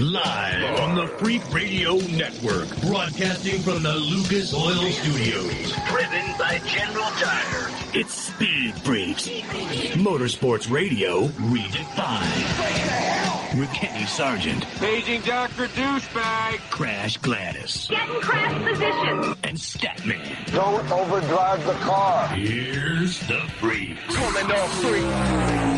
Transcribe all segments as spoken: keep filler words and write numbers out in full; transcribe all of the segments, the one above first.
Live on the Freak Radio Network, broadcasting from the Lucas Oil Studios. Driven by General Tire. It's Speed Freaks. Motorsports Radio redefined. With Kenny Sargent. Paging Doctor Douchebag. Crash Gladys. Get in crash position. And Statman. Don't overdrive the car. Here's the Freaks. Coming off Freaks.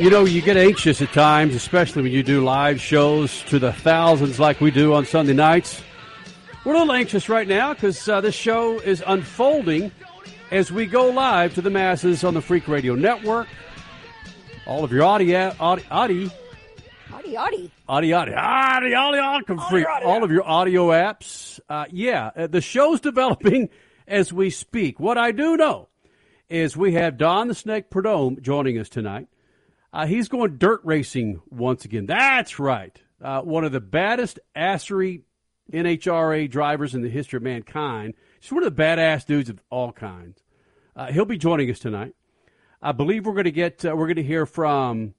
You know, you get anxious at times, especially when you do live shows to the thousands like we do on Sunday nights. We're a little anxious right now because uh, this show is unfolding as we go live to the masses on the Freak Radio Network. All of your audio, audio, audio, audio, audio, audio, audio, audio, audio, audio, audio. All of your audio apps. Uh, yeah, uh, the show's developing as we speak. What I do know is we have Don the Snake Prudhomme joining us tonight. Uh, he's going dirt racing once again. That's right. Uh, one of the baddest assery N H R A drivers in the history of mankind. He's one of the badass dudes of all kinds. Uh, he'll be joining us tonight. I believe we're going to get uh, we're going to hear from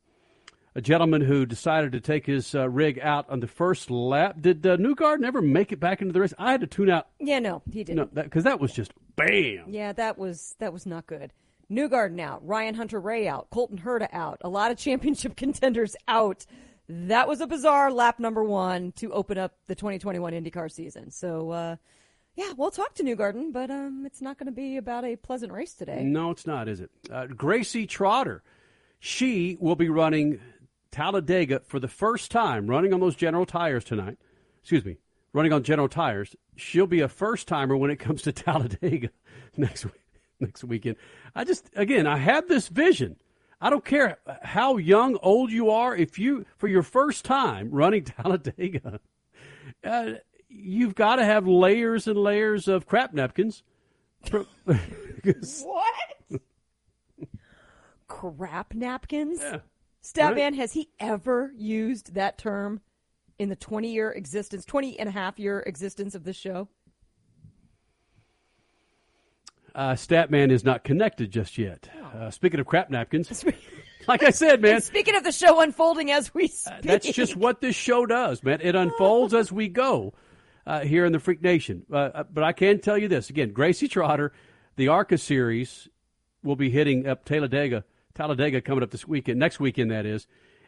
a gentleman who decided to take his uh, rig out on the first lap. Did uh, Newgarden ever make it back into the race? I had to tune out. Yeah, no, he didn't. No, because that, that was just bam. Yeah, that was that was not good. Newgarden out, Ryan Hunter-Reay out, Colton Herta out, a lot of championship contenders out. That was a bizarre lap number one to open up the twenty twenty-one IndyCar season. So, uh, yeah, we'll talk to Newgarden, but um, it's not going to be about a pleasant race today. No, it's not, is it? Uh, Gracie Trotter, she will be running Talladega for the first time, running on those General Tires tonight. Excuse me, running on General Tires. She'll be a first-timer when it comes to Talladega next week. next weekend. I just, again, I have this vision. I don't care how young, old you are. If you, for your first time running Talladega, uh, you've got to have layers and layers of crap napkins. What? Crap napkins? Yeah. Statman, right? Has he ever used that term in the twenty-year existence, twenty and a half year existence of this show? Uh, Statman is not connected just yet. Uh, speaking of crap napkins, like I said, man. And speaking of the show unfolding as we speak. Uh, that's just what this show does, man. It unfolds as we go uh, here in the Freak Nation. Uh, but I can tell you this. Again, Gracie Trotter, the ARCA series, will be hitting up Talladega, Talladega coming up this weekend, next weekend that is.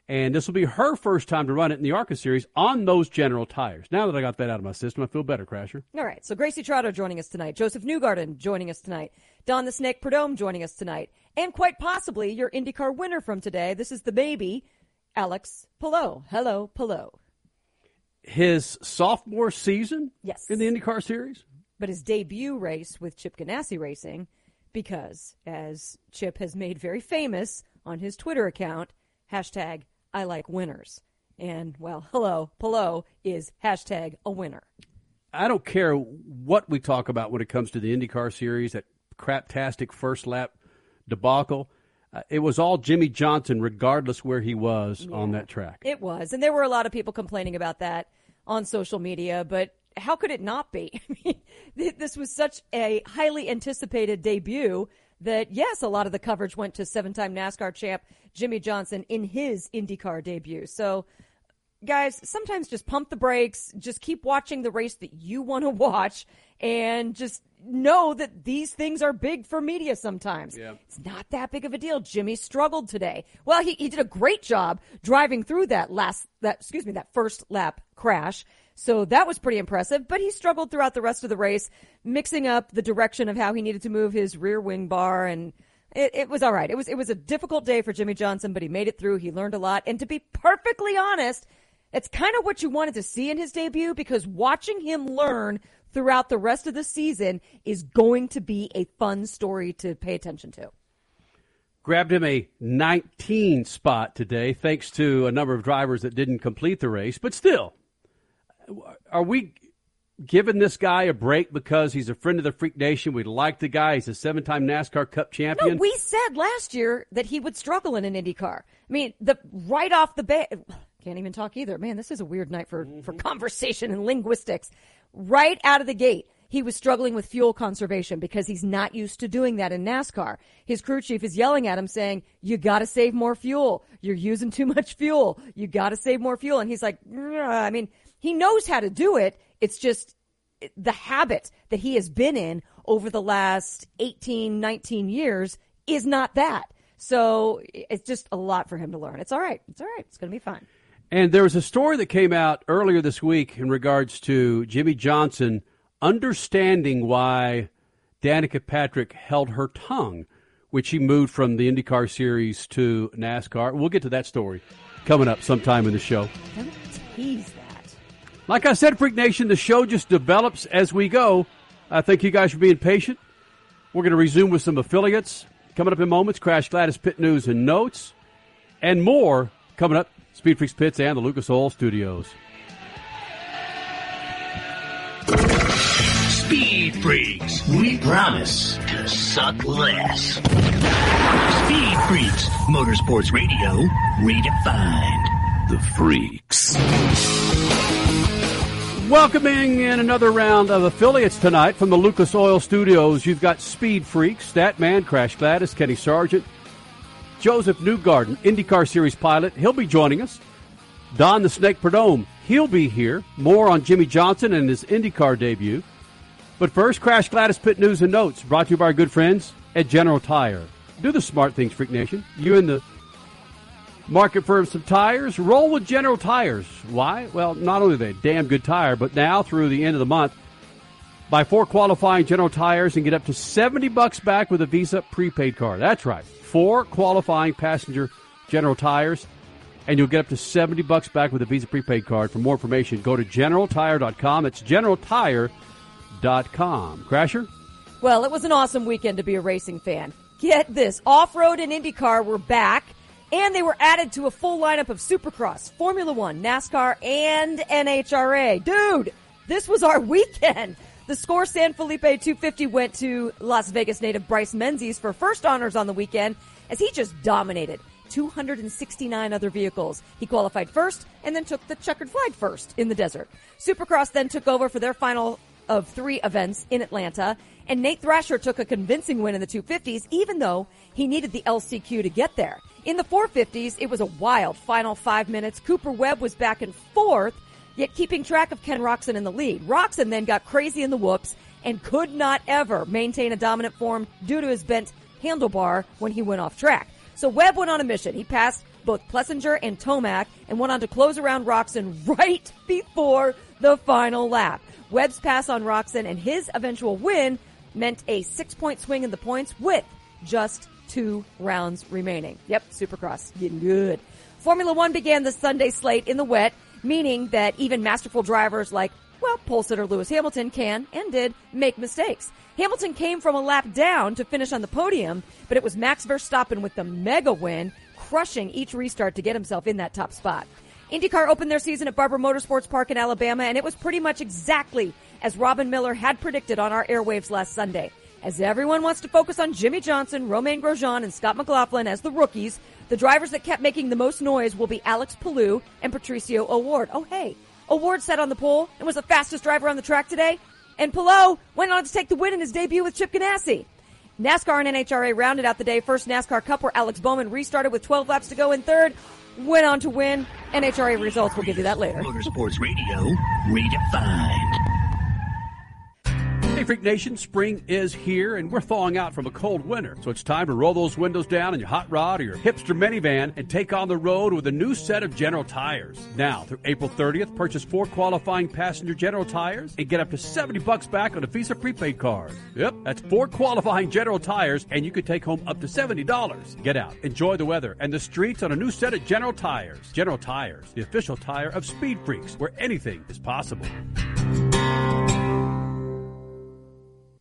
And this will be her first time to run it in the ARCA series on those General Tires. Now that I got that out of my system, I feel better, Crasher. All right, so Gracie Trotter joining us tonight, Joseph Newgarden joining us tonight, Don the Snake Prudhomme joining us tonight, and quite possibly your IndyCar winner from today. This is the baby, Alex Palou. Hello, Palou. His sophomore season yes. in the IndyCar series? But his debut race with Chip Ganassi Racing because, as Chip has made very famous on his Twitter account, hashtag I like winners. And, well, hello, Palou is hashtag a winner. I don't care what we talk about when it comes to the IndyCar series, that craptastic first lap debacle. Uh, it was all Jimmie Johnson, regardless where he was yeah, on that track. It was. And there were a lot of people complaining about that on social media, but how could it not be? I mean, this was such a highly anticipated debut that, yes, a lot of the coverage went to seven-time NASCAR champ Jimmie Johnson in his IndyCar debut. So, guys, sometimes just pump the brakes. Just keep watching the race that you want to watch and just know that these things are big for media sometimes. Yeah. It's not that big of a deal. Jimmie struggled today. Well, he, he did a great job driving through that last, that excuse me, that first lap crash. So that was pretty impressive, but he struggled throughout the rest of the race, mixing up the direction of how he needed to move his rear wing bar, and it, it was all right. It was it was a difficult day for Jimmie Johnson, but he made it through. He learned a lot, and to be perfectly honest, it's kind of what you wanted to see in his debut because watching him learn throughout the rest of the season is going to be a fun story to pay attention to. Grabbed him a nineteen spot today thanks to a number of drivers that didn't complete the race, but still. Are we giving this guy a break because he's a friend of the Freak Nation? We like the guy. He's a seven-time NASCAR Cup champion. No, we said last year that he would struggle in an IndyCar. I mean, the right off the bat, can't even talk either. Man, this is a weird night for, mm-hmm. for conversation and linguistics. Right out of the gate, he was struggling with fuel conservation because he's not used to doing that in NASCAR. His crew chief is yelling at him saying, you got to save more fuel. You're using too much fuel. You got to save more fuel. And he's like, I mean, he knows how to do it. It's just the habit that he has been in over the last eighteen, nineteen years is not that. So it's just a lot for him to learn. It's all right. It's all right. It's going to be fine. And there was a story that came out earlier this week in regards to Jimmie Johnson understanding why Danica Patrick held her tongue when she moved from the IndyCar series to NASCAR. We'll get to that story coming up sometime in the show. Don't tease that. Like I said, Freak Nation, the show just develops as we go. I thank you guys for being patient. We're going to resume with some affiliates. Coming up in moments, Crash Gladys Pit News and Notes, and more coming up. Speed Freaks Pits and the Lucas Oil Studios. Speed Freaks, we promise to suck less. Speed Freaks, Motorsports Radio, redefined. The Freaks. Welcoming in another round of affiliates tonight from the Lucas Oil Studios. You've got Speed Freaks, Statman, Crash Gladys, Kenny Sargent, Joseph Newgarden, IndyCar Series pilot, he'll be joining us. Don the Snake Prudhomme, he'll be here. More on Jimmie Johnson and his IndyCar debut. But first, Crash Gladys Pit News and Notes, brought to you by our good friends at General Tire. Do the smart things, Freak Nation. You in the market for some tires? Roll with General Tires. Why? Well, not only are they a damn good tire, but now through the end of the month, buy four qualifying General Tires and get up to seventy bucks back with a Visa prepaid card. That's right. Four qualifying passenger General Tires, and you'll get up to seventy bucks back with a Visa prepaid card. For more information, go to general tire dot com. It's general tire dot com. Crasher? Well, it was an awesome weekend to be a racing fan. Get this. Off-road and IndyCar were back, and they were added to a full lineup of Supercross, Formula One, NASCAR, and N H R A. Dude, this was our weekend. The score, San Felipe two fifty, went to Las Vegas native Bryce Menzies for first honors on the weekend as he just dominated two hundred sixty-nine other vehicles. He qualified first and then took the checkered flag first in the desert. Supercross then took over for their final of three events in Atlanta, and Nate Thrasher took a convincing win in the two fifties, even though he needed the L C Q to get there. In the four fifties, it was a wild final five minutes. Cooper Webb was back and forth, yet keeping track of Ken Roczen in the lead. Roczen then got crazy in the whoops and could not ever maintain a dominant form due to his bent handlebar when he went off track. So Webb went on a mission. He passed both Plessinger and Tomac and went on to close around Roczen right before the final lap. Webb's pass on Roczen and his eventual win meant a six-point swing in the points with just two rounds remaining. Yep, Supercross getting good. Formula One began the Sunday slate in the wet, meaning that even masterful drivers like, well, pole sitter Lewis Hamilton can and did make mistakes. Hamilton came from a lap down to finish on the podium, but it was Max Verstappen with the mega win, crushing each restart to get himself in that top spot. IndyCar opened their season at Barber Motorsports Park in Alabama, and it was pretty much exactly as Robin Miller had predicted on our airwaves last Sunday. As everyone wants to focus on Jimmie Johnson, Romain Grosjean, and Scott McLaughlin as the rookies, the drivers that kept making the most noise will be Alex Palou and Patricio O'Ward. Oh, hey, O'Ward sat on the pole and was the fastest driver on the track today, and Palou went on to take the win in his debut with Chip Ganassi. NASCAR and N H R A rounded out the day. First NASCAR Cup, where Alex Bowman restarted with twelve laps to go in third, went on to win. N H R A results, we'll give you that later. Motorsports Radio, redefined. Hey, Freak Nation, spring is here, and we're thawing out from a cold winter, so it's time to roll those windows down in your hot rod or your hipster minivan and take on the road with a new set of General Tires. Now, through April thirtieth, purchase four qualifying passenger General Tires and get up to seventy bucks back on a Visa prepaid card. Yep, that's four qualifying General Tires, and you could take home up to seventy dollars. Get out, enjoy the weather and the streets on a new set of General Tires. General Tires, the official tire of Speed Freaks, where anything is possible.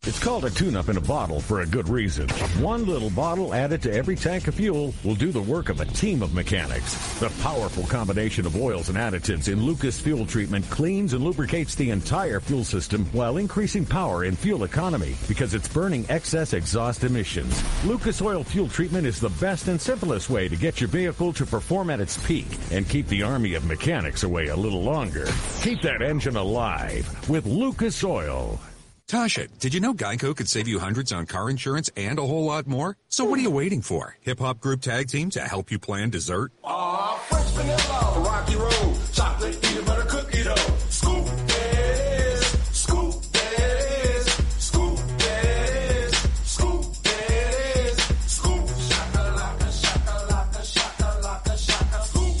It's called a tune-up in a bottle for a good reason. One little bottle added to every tank of fuel will do the work of a team of mechanics. The powerful combination of oils and additives in Lucas Fuel Treatment cleans and lubricates the entire fuel system while increasing power and fuel economy because it's burning excess exhaust emissions. Lucas Oil Fuel Treatment is the best and simplest way to get your vehicle to perform at its peak and keep the army of mechanics away a little longer. Keep that engine alive with Lucas Oil. Tasha, did you know Geico could save you hundreds on car insurance and a whole lot more? So what are you waiting for? Hip Hop Group Tag Team to help you plan dessert? Aw, uh, French vanilla, Rocky Road, chocolate peanut butter cookie dough. Scoop that is, scoop that is, scoop that is, scoop that is, scoop. Shakalaka, shakalaka, shakalaka, shakalaka, scoop.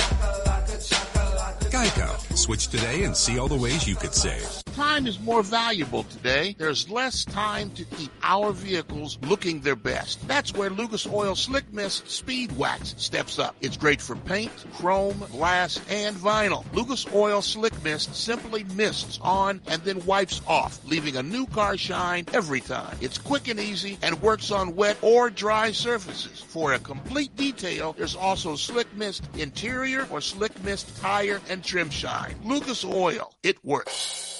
Shakalaka, shakalaka, shakalaka. Geico. Switch today and see all the ways you could save. Time is more valuable today. There's less time to keep our vehicles looking their best. That's where Lucas Oil Slick Mist Speed Wax steps up. It's great for paint, chrome, glass, and vinyl. Lucas Oil Slick Mist simply mists on and then wipes off, leaving a new car shine every time. It's quick and easy and works on wet or dry surfaces. For a complete detail, there's also Slick Mist Interior or Slick Mist Tire and Trim Shine. Lucas Oil. It works.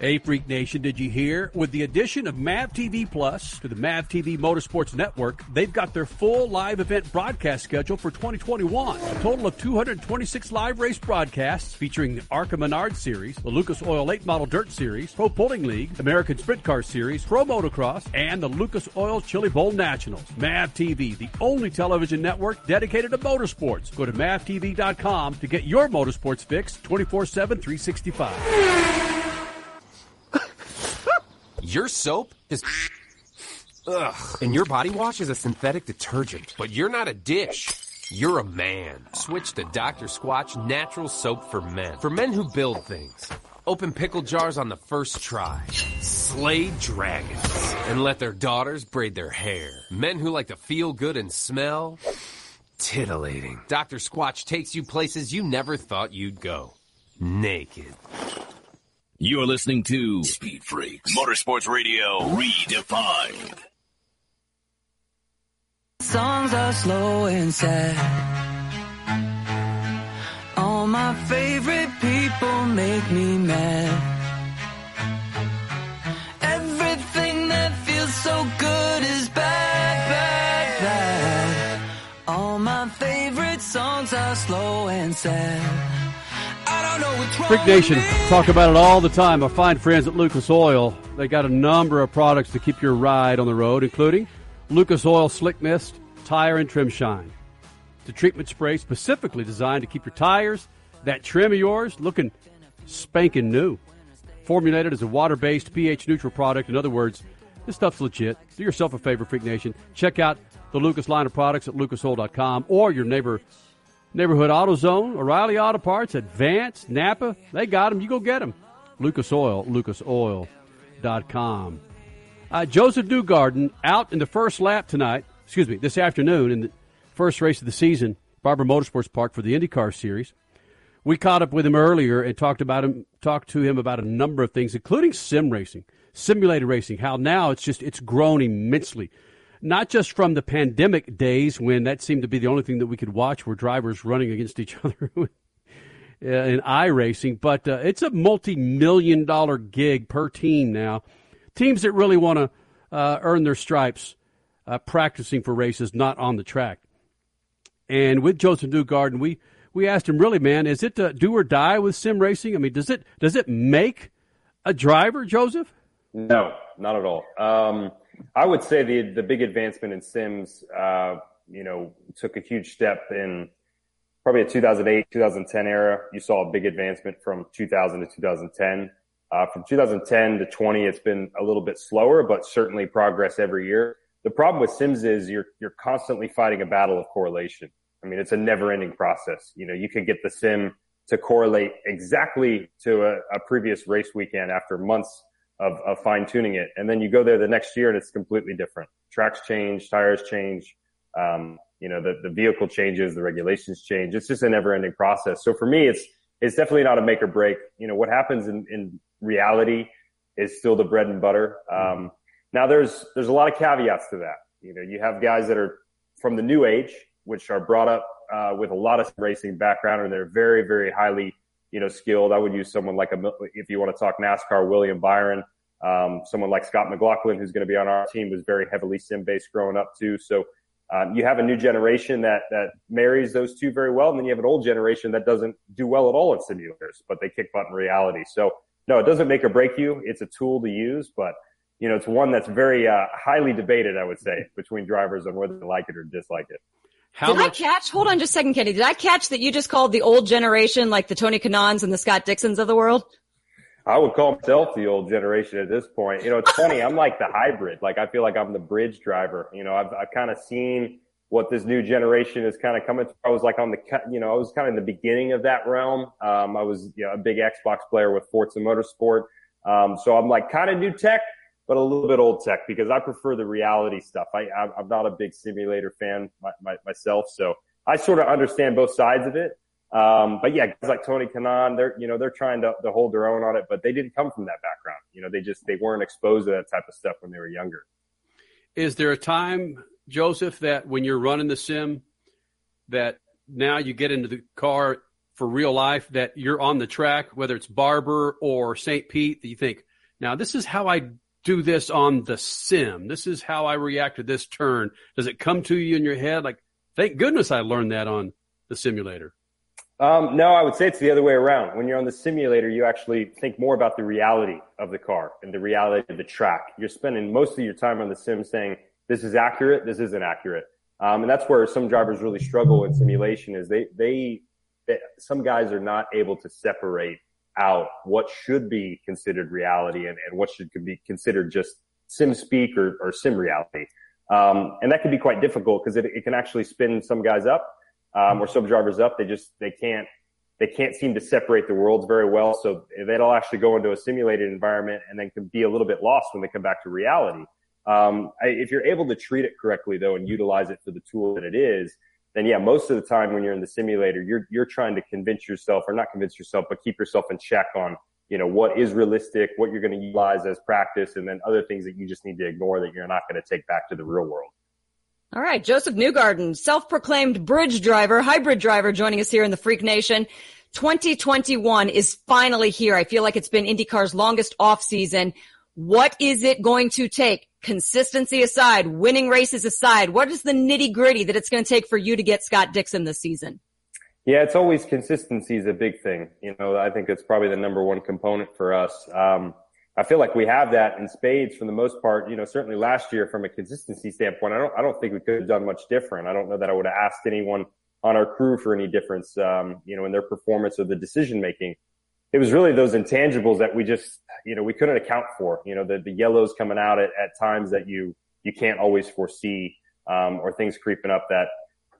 Hey, Freak Nation, did you hear? With the addition of M A V T V Plus to the M A V T V Motorsports Network, they've got their full live event broadcast schedule for twenty twenty-one. A total of two hundred twenty-six live race broadcasts featuring the ARCA Menard Series, the Lucas Oil late model Dirt Series, Pro Pulling League, American Sprint Car Series, Pro Motocross, and the Lucas Oil Chili Bowl Nationals. M A V T V, the only television network dedicated to motorsports. Go to M A V T V dot com to get your motorsports fix twenty-four seven, three sixty-five. Your soap is... Ugh. And your body wash is a synthetic detergent. But you're not a dish. You're a man. Switch to Doctor Squatch Natural Soap for Men. For men who build things. Open pickle jars on the first try. Slay dragons. And let their daughters braid their hair. Men who like to feel good and smell... titillating. Doctor Squatch takes you places you never thought you'd go. Naked. You're listening to Speed Freaks Motorsports Radio Redefined. Songs are slow and sad. All my favorite people make me mad. Everything that feels so good is bad, bad, bad. All my favorite songs are slow and sad. Freak Nation, talk about it all the time. Our fine friends at Lucas Oil, they got a number of products to keep your ride on the road, including Lucas Oil Slick Mist, Tire and Trim Shine. It's a treatment spray specifically designed to keep your tires, that trim of yours, looking spanking new. Formulated as a water-based, pH-neutral product. In other words, this stuff's legit. Do yourself a favor, Freak Nation. Check out the Lucas line of products at lucas oil dot com or your neighbor. Neighborhood AutoZone, O'Reilly Auto Parts, Advance, Napa, they got them. You go get them. Lucas Oil, lucas oil dot com. Uh, Joseph Newgarden out in the first lap tonight, excuse me, this afternoon in the first race of the season, Barber Motorsports Park for the IndyCar Series. We caught up with him earlier and talked about him, talked to him about a number of things, including sim racing, simulated racing, how now it's just, it's grown immensely. Not just from the pandemic days when that seemed to be the only thing that we could watch were drivers running against each other in iRacing, but uh, it's a multi-million dollar gig per team now. Teams that really want to uh, earn their stripes uh, practicing for races, not on the track. And with Joseph Newgarden, we, we asked him, really, man, is it uh, do or die with sim racing? I mean, does it does it make a driver, Joseph? No, not at all. Um I would say the the big advancement in sims, uh, you know, took a huge step in probably a two thousand eight, two thousand ten era. You saw a big advancement from two thousand to two thousand ten. Uh, from two thousand ten to twenty, it's been a little bit slower, but certainly progress every year. The problem with sims is you're you're constantly fighting a battle of correlation. I mean, it's a never-ending process. You know, you could get the sim to correlate exactly to a, a previous race weekend after months Of, of fine-tuning it. And then you go there the next year and it's completely different. Tracks change, tires change, um, you know, the, the vehicle changes, the regulations change. It's just a never-ending process. So for me, it's it's definitely not a make or break. You know, what happens in, in reality is still the bread and butter. Um, now, there's there's a lot of caveats to that. You know, you have guys that are from the new age, which are brought up uh, with a lot of racing background, and they're very, very highly you know, skilled. I would use someone like, a, if you want to talk NASCAR, William Byron, um, someone like Scott McLaughlin, who's going to be on our team, was very heavily sim-based growing up too. So Um, you have a new generation that that marries those two very well, and then you have an old generation that doesn't do well at all at simulators, but they kick butt in reality. So, no, it doesn't make or break you. It's a tool to use, but, you know, it's one that's very uh, highly debated, I would say, between drivers on whether they like it or dislike it. How Did much- I catch – hold on just a second, Kenny. Did I catch that you just called the old generation like the Tony Kanons and the Scott Dixons of the world? I would call myself the old generation at this point. You know, it's funny. I'm like the hybrid. Like, I feel like I'm the bridge driver. You know, I've, I've kind of seen what this new generation is kind of coming to. I was like on the, you know, I was kind of in the beginning of that realm. Um, I was you know, a big Xbox player with Forza Motorsport. Um, so I'm like kind of new tech, but a little bit old tech because I prefer the reality stuff. I, I'm not a big simulator fan my, my, myself. So I sort of understand both sides of it. Um, but yeah, guys like Tony Kanaan, they're, you know, they're trying to, to hold their own on it, but they didn't come from that background. You know, they just, they weren't exposed to that type of stuff when they were younger. Is there a time, Joseph, that when you're running the sim, that now you get into the car for real life, that you're on the track, whether it's Barber or Saint Pete, that you think, now this is how I do this on the sim. This is how I react to this turn. Does it come to you in your head? Like, thank goodness I learned that on the simulator. Um, no, I would say it's the other way around. When you're on the simulator, you actually think more about the reality of the car and the reality of the track. You're spending most of your time on the sim saying, this is accurate, this isn't accurate. Um, and that's where some drivers really struggle in simulation is they, they, they, some guys are not able to separate out what should be considered reality and, and what should be considered just sim speak or, or sim reality. Um, and that can be quite difficult because it, it can actually spin some guys up. Um, or some drivers up, they just, they can't, they can't seem to separate the worlds very well. So they'll actually go into a simulated environment and then can be a little bit lost when they come back to reality. Um, I, if you're able to treat it correctly though and utilize it for the tool that it is, then yeah, most of the time when you're in the simulator, you're, you're trying to convince yourself or not convince yourself, but keep yourself in check on, you know, what is realistic, what you're going to utilize as practice, and then other things that you just need to ignore that you're not going to take back to the real world. All right, Joseph Newgarden, self-proclaimed bridge driver, hybrid driver, joining us here in the Freak Nation. twenty twenty-one is finally here. I feel like it's been IndyCar's longest offseason. What is it going to take? Consistency aside, winning races aside, what is the nitty-gritty that it's going to take for you to get Scott Dixon this season? Yeah, it's always consistency is a big thing. You know, I think it's probably the number one component for us. Um I feel like we have that in spades for the most part. You know, certainly last year from a consistency standpoint, I don't, I don't think we could have done much different. I don't know that I would have asked anyone on our crew for any difference, um, you know, in their performance or the decision making. It was really those intangibles that we just, you know, we couldn't account for, you know, the, the yellows coming out at, at times that you, you can't always foresee, um, or things creeping up that,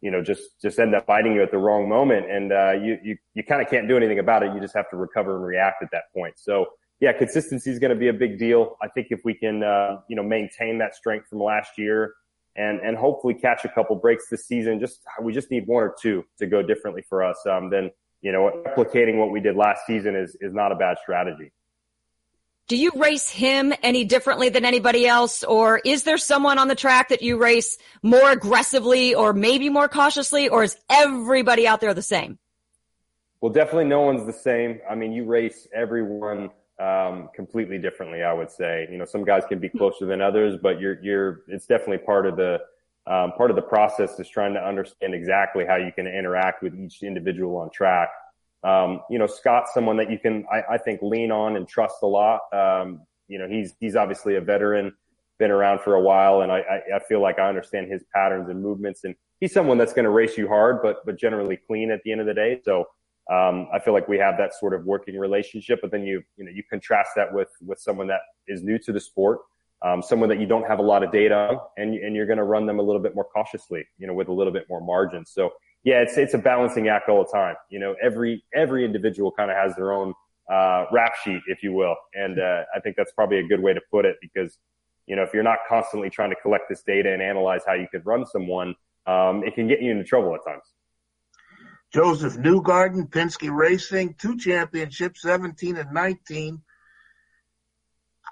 you know, just, just end up biting you at the wrong moment. And, uh, you, you, you kind of can't do anything about it. You just have to recover and react at that point. So, yeah, consistency is going to be a big deal. I think if we can, uh, you know, maintain that strength from last year and, and hopefully catch a couple breaks this season, just, we just need one or two to go differently for us. Um, then, you know, replicating what we did last season is, is not a bad strategy. Do you race him any differently than anybody else? Or is there someone on the track that you race more aggressively or maybe more cautiously? Or is everybody out there the same? Well, definitely no one's the same. I mean, you race everyone Um, completely differently, I would say. You know, some guys can be closer than others, but you're, you're, it's definitely part of the, um, part of the process is trying to understand exactly how you can interact with each individual on track. Um, you know, Scott's someone that you can, I, I think, lean on and trust a lot. Um, you know, he's, he's obviously a veteran, been around for a while, and I, I, I feel like I understand his patterns and movements, and he's someone that's going to race you hard, but, but generally clean at the end of the day. So, Um, I feel like we have that sort of working relationship, but then you, you know, you contrast that with, with someone that is new to the sport, um, someone that you don't have a lot of data on, and, and you're going to run them a little bit more cautiously, you know, with a little bit more margin. So yeah, it's, it's a balancing act all the time. You know, every, every individual kind of has their own, uh, rap sheet, if you will. And, uh, I think that's probably a good way to put it because, you know, if you're not constantly trying to collect this data and analyze how you could run someone, um, it can get you into trouble at times. Joseph Newgarden, Penske Racing, two championships, seventeen and nineteen.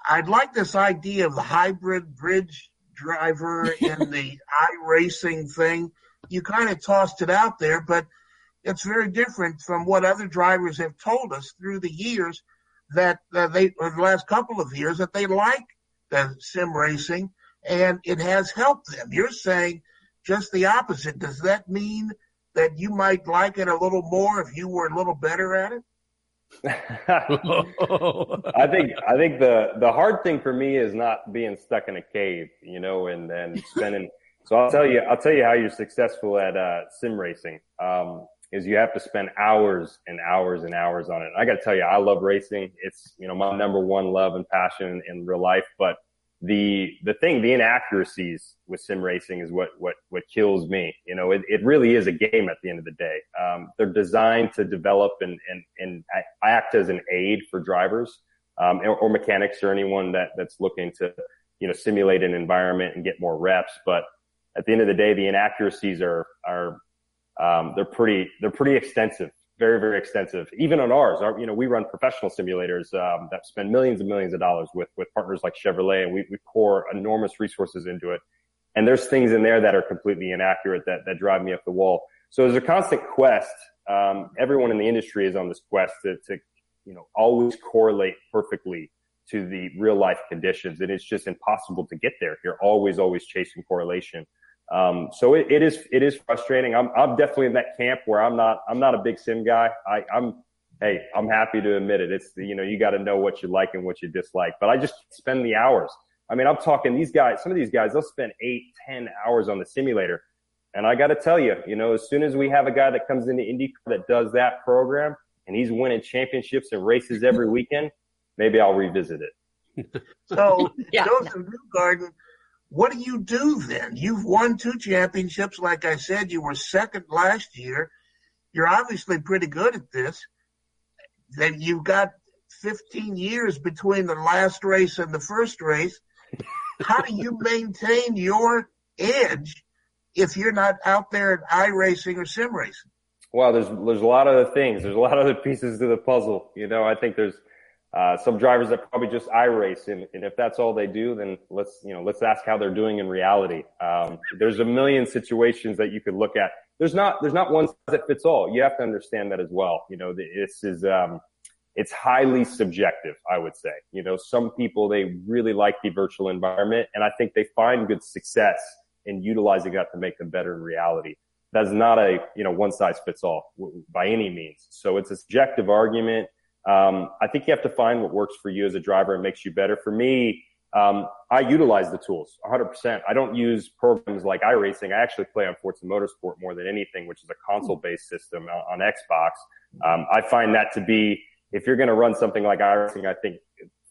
I'd like this idea of the hybrid bridge driver in the iRacing thing. You kind of tossed it out there, but it's very different from what other drivers have told us through the years that uh, they, or the last couple of years, that they like the sim racing and it has helped them. You're saying just the opposite. Does that mean that you might like it a little more if you were a little better at it? I think I think the, the hard thing for me is not being stuck in a cave, you know, and, and spending. So I'll tell you, I'll tell you how you're successful at uh, sim racing um, is you have to spend hours and hours and hours on it. And I got to tell you, I love racing. It's, you know, my number one love and passion in real life. But the the thing, the inaccuracies with sim racing is what what what kills me. You know, it, it really is a game at the end of the day. Um, they're designed to develop and and and act as an aid for drivers um, or, or mechanics or anyone that that's looking to, you know, simulate an environment and get more reps. But at the end of the day, the inaccuracies are, are, um, they're pretty, they're pretty extensive, very, very extensive. Even on ours, our, you know, we run professional simulators, um, that spend millions and millions of dollars with, with partners like Chevrolet, and we, we pour enormous resources into it. And there's things in there that are completely inaccurate that, that drive me up the wall. So there's a constant quest. Um, everyone in the industry is on this quest to, to, you know, always correlate perfectly to the real life conditions. And it's just impossible to get there. You're always, always chasing correlation. Um, so it, it is, it is frustrating. I'm, I'm definitely in that camp where I'm not, I'm not a big sim guy. I, I'm, hey, I'm happy to admit it. It's the, you know, you got to know what you like and what you dislike, but I just spend the hours. I mean, I'm talking these guys, some of these guys, they'll spend eight, ten hours on the simulator. And I got to tell you, you know, as soon as we have a guy that comes into IndyCar that does that program and he's winning championships and races every weekend, maybe I'll revisit it. So yeah. Joseph Newgarden, what do you do then? You've won two championships. Like I said, you were second last year. You're obviously pretty good at this. Then you've got fifteen years between the last race and the first race. How do you maintain your edge if you're not out there in iRacing or sim racing? Well, there's, there's a lot of other things. There's a lot of other pieces to the puzzle. You know, I think there's, Uh, some drivers that probably just iRace, and, and if that's all they do, then let's, you know, let's ask how they're doing in reality. Um, there's a million situations that you could look at. There's not, there's not one size that fits all. You have to understand that as well. You know, this is, um, it's highly subjective, I would say. You know, some people, they really like the virtual environment, and I think they find good success in utilizing that to make them better in reality. That's not a, you know, one size fits all by any means. So it's a subjective argument. Um, I think you have to find what works for you as a driver and makes you better. For me, um, I utilize the tools one hundred percent. I don't use programs like iRacing. I actually play on Forza Motorsport more than anything, which is a console-based system on, on Xbox. Um, I find that to be, if you're going to run something like iRacing, I think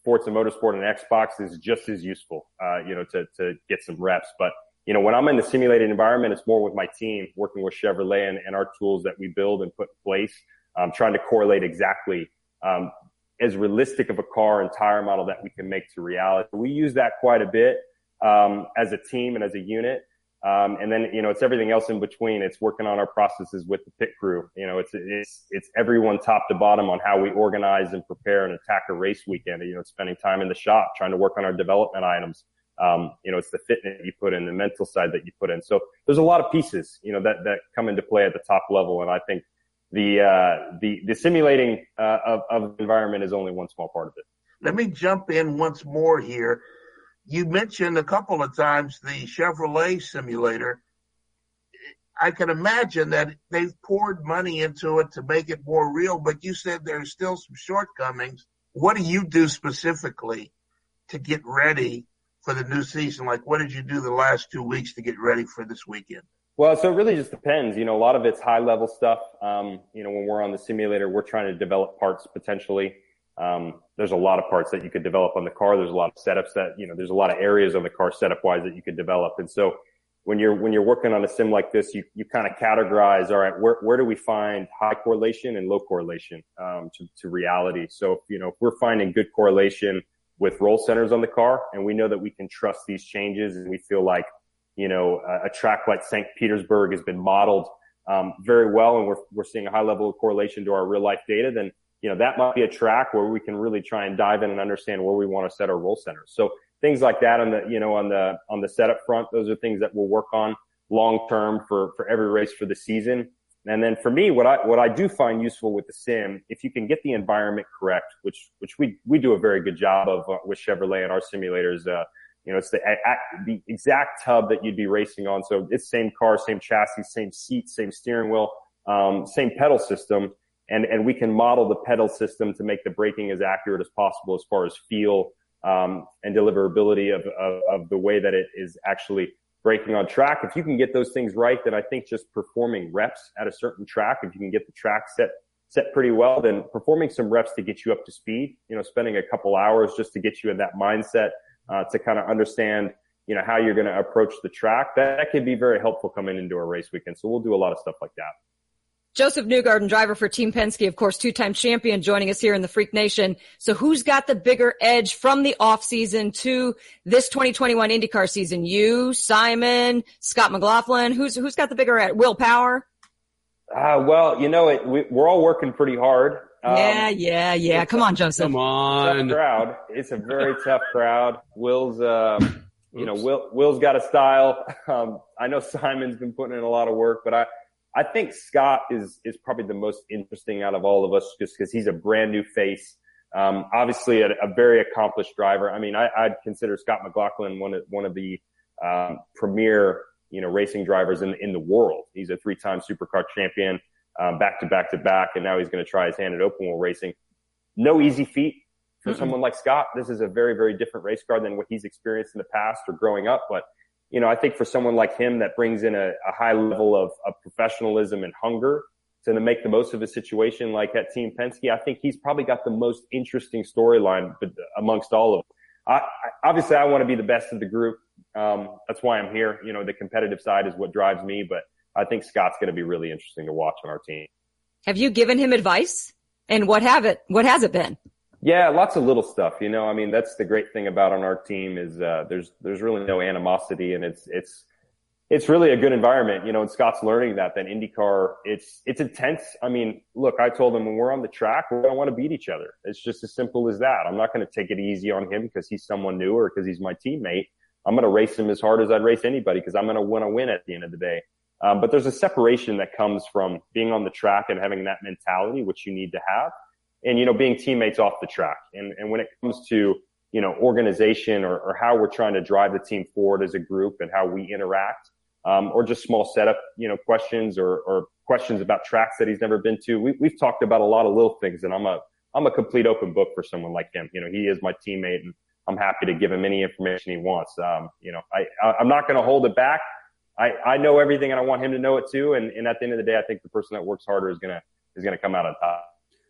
Forza Motorsport and Xbox is just as useful, uh, you know, to, to get some reps. But, you know, when I'm in the simulated environment, it's more with my team, working with Chevrolet and, and our tools that we build and put in place, um, trying to correlate exactly Um, as realistic of a car and tire model that we can make to reality. We use that quite a bit, um, as a team and as a unit. Um, and then, you know, it's everything else in between. It's working on our processes with the pit crew. You know, it's, it's, it's everyone top to bottom on how we organize and prepare and attack a race weekend. You know, spending time in the shop, trying to work on our development items. Um, you know, it's the fitness you put in, the mental side that you put in. So there's a lot of pieces, you know, that, that come into play at the top level. And I think, The, uh, the, the simulating, uh, of, of the environment is only one small part of it. Let me jump in once more here. You mentioned a couple of times the Chevrolet simulator. I can imagine that they've poured money into it to make it more real, but you said there's still some shortcomings. What do you do specifically to get ready for the new season? Like, what did you do the last two weeks to get ready for this weekend? Well, so it really just depends. You know, a lot of it's high level stuff. Um, you know, when we're on the simulator, we're trying to develop parts potentially. Um, there's a lot of parts that you could develop on the car. There's a lot of setups that, you know, there's a lot of areas on the car setup wise that you could develop. And so when you're, when you're working on a sim like this, you, you kind of categorize, all right, where, where do we find high correlation and low correlation, um, to, to reality? So, you know, if we're finding good correlation with roll centers on the car and we know that we can trust these changes and we feel like, you know, a track like Saint Petersburg has been modeled, um, very well, and we're, we're seeing a high level of correlation to our real life data, then, you know, that might be a track where we can really try and dive in and understand where we want to set our roll centers. So things like that on the, you know, on the, on the setup front, those are things that we'll work on long term for, for every race for the season. And then for me, what I, what I do find useful with the sim, if you can get the environment correct, which, which we, we do a very good job of, uh, with Chevrolet and our simulators, uh, You know, it's the, the exact tub that you'd be racing on. So it's same car, same chassis, same seat, same steering wheel, um, same pedal system. And, and we can model the pedal system to make the braking as accurate as possible as far as feel, um, and deliverability of, of, of the way that it is actually braking on track. If you can get those things right, then I think just performing reps at a certain track, if you can get the track set, set pretty well, then performing some reps to get you up to speed, you know, spending a couple hours just to get you in that mindset, uh, to kind of understand, you know, how you're going to approach the track, that, that could be very helpful coming into a race weekend. So we'll do a lot of stuff like that. Joseph Newgarden, driver for Team Penske, of course, two-time champion, joining us here in the Freak Nation. So who's got the bigger edge from the offseason to this twenty twenty-one IndyCar season? You, Simon, Scott McLaughlin, who's who's got the bigger edge? Will Power? Uh, well, you know, it, we, we're all working pretty hard. Um, yeah, yeah, yeah. Come on, Joseph. Come on. Tough crowd. It's a very tough crowd. Will's, um, you know, Will, Will's got a style. Um, I know Simon's been putting in a lot of work, but I – I think Scott is, is probably the most interesting out of all of us just because he's a brand new face. Um, obviously a, a very accomplished driver. I mean, I, I'd consider Scott McLaughlin one of, one of the, um, premier, you know, racing drivers in, in the world. He's a three-time supercar champion, um, back to back to back. And now he's going to try his hand at open wheel racing. No easy feat for mm-hmm. someone like Scott. This is a very, very different race car than what he's experienced in the past or growing up, but you know, I think for someone like him that brings in a, a high level of, of professionalism and hunger to make the most of a situation like at Team Penske, I think he's probably got the most interesting storyline amongst all of them. I, I, obviously, I want to be the best of the group. Um, that's why I'm here. You know, the competitive side is what drives me, but I think Scott's going to be really interesting to watch on our team. Have you given him advice? And what have it? What has it been? Yeah, lots of little stuff, you know. I mean, that's the great thing about on our team is uh there's there's really no animosity, and it's it's it's really a good environment, you know. And Scott's learning that that IndyCar, it's it's intense. I mean, look, I told him when we're on the track, we're gonna want to beat each other. It's just as simple as that. I'm not gonna take it easy on him because he's someone new or because he's my teammate. I'm gonna race him as hard as I'd race anybody because I'm gonna want to win at the end of the day. Um, but there's a separation that comes from being on the track and having that mentality, which you need to have. And, you know, being teammates off the track. And, and when it comes to, you know, organization or, or how we're trying to drive the team forward as a group and how we interact, um, or just small setup, you know, questions or, or questions about tracks that he's never been to. We, we've talked about a lot of little things, and I'm a, I'm a complete open book for someone like him. You know, he is my teammate, and I'm happy to give him any information he wants. Um, you know, I, I'm not going to hold it back. I, I know everything, and I want him to know it too. And, and at the end of the day, I think the person that works harder is going to, is going to come out on top.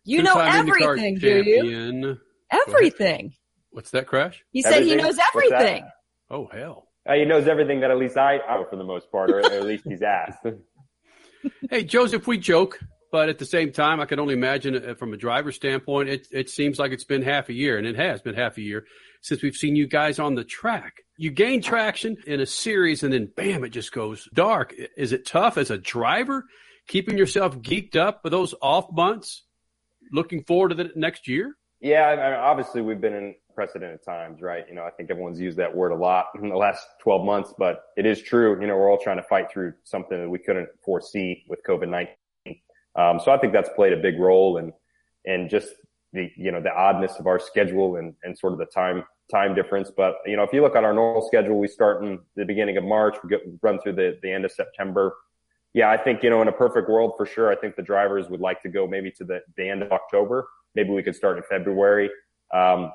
You know everything, do you? Everything. What's that, Crash? He said everything. He knows everything. Oh, hell. Uh, he knows everything that at least I know for the most part, or at least he's asked. Hey, Joseph, we joke, but at the same time, I can only imagine from a driver's standpoint, it, it seems like it's been half a year, and it has been half a year since we've seen you guys on the track. You gain traction in a series, and then, bam, it just goes dark. Is it tough as a driver, keeping yourself geeked up for those off months? Looking forward to the next year? Yeah, I mean, obviously we've been in unprecedented times, right? You know, I think everyone's used that word a lot in the last twelve months, but it is true. You know, we're all trying to fight through something that we couldn't foresee with COVID nineteen. Um, so I think that's played a big role, and and just the, you know, the oddness of our schedule and, and sort of the time time difference. But, you know, if you look at our normal schedule, we start in the beginning of March, we get, run through the, the end of September. Yeah, I think, you know, in a perfect world, for sure, I think the drivers would like to go maybe to the, the end of October. Maybe we could start in February. Um,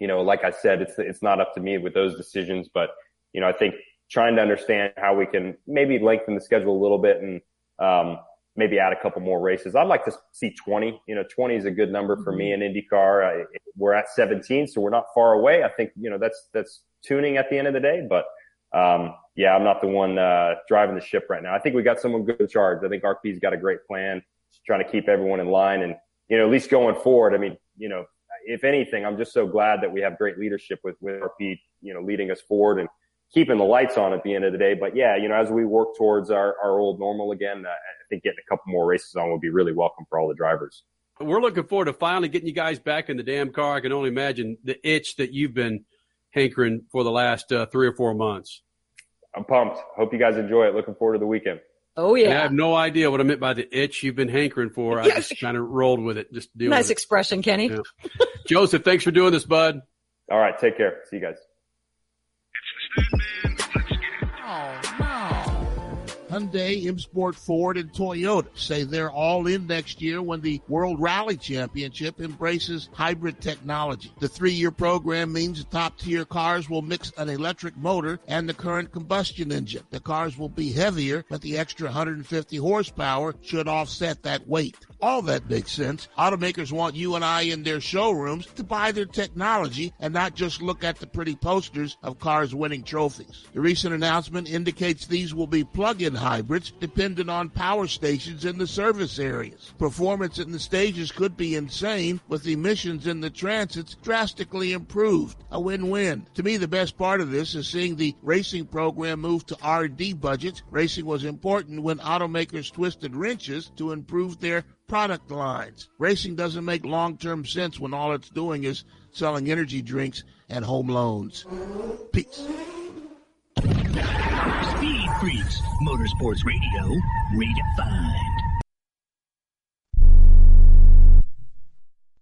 you know, like I said, it's it's not up to me with those decisions. But, you know, I think trying to understand how we can maybe lengthen the schedule a little bit and um, maybe add a couple more races. I'd like to see twenty. You know, twenty is a good number for me in IndyCar. I, we're at seventeen, so we're not far away. I think, you know, that's that's tuning at the end of the day. But, um yeah, I'm not the one uh driving the ship right now. I think we got someone good in charge. I think R P's got a great plan. She's trying to keep everyone in line and, you know, at least going forward. I mean, you know, if anything, I'm just so glad that we have great leadership with, with R P, you know, leading us forward and keeping the lights on at the end of the day. But yeah, you know, as we work towards our, our old normal again, I think getting a couple more races on would be really welcome for all the drivers. We're looking forward to finally getting you guys back in the damn car. I can only imagine the itch that you've been hankering for the last uh, three or four months. I'm pumped. Hope you guys enjoy it. Looking forward to the weekend. Oh, yeah. And I have no idea what I meant by the itch you've been hankering for. I just kind of rolled with it. Just deal Nice with expression, it. Kenny. Yeah. Joseph, thanks for doing this, bud. All right. Take care. See you guys. Hyundai, M Sport, Ford, and Toyota say they're all in next year when the World Rally Championship embraces hybrid technology. The three-year program means the top-tier cars will mix an electric motor and the current combustion engine. The cars will be heavier, but the extra one hundred fifty horsepower should offset that weight. All that makes sense. Automakers want you and I in their showrooms to buy their technology and not just look at the pretty posters of cars winning trophies. The recent announcement indicates these will be plug-in hybrids dependent on power stations in the service areas. Performance in the stages could be insane, with emissions in the transits drastically improved. A win-win. To me, the best part of this is seeing the racing program move to R and D budgets. Racing was important when automakers twisted wrenches to improve their product lines. Racing doesn't make long-term sense when all it's doing is selling energy drinks and home loans. Peace. Speed Freaks, Motorsports Radio, redefined.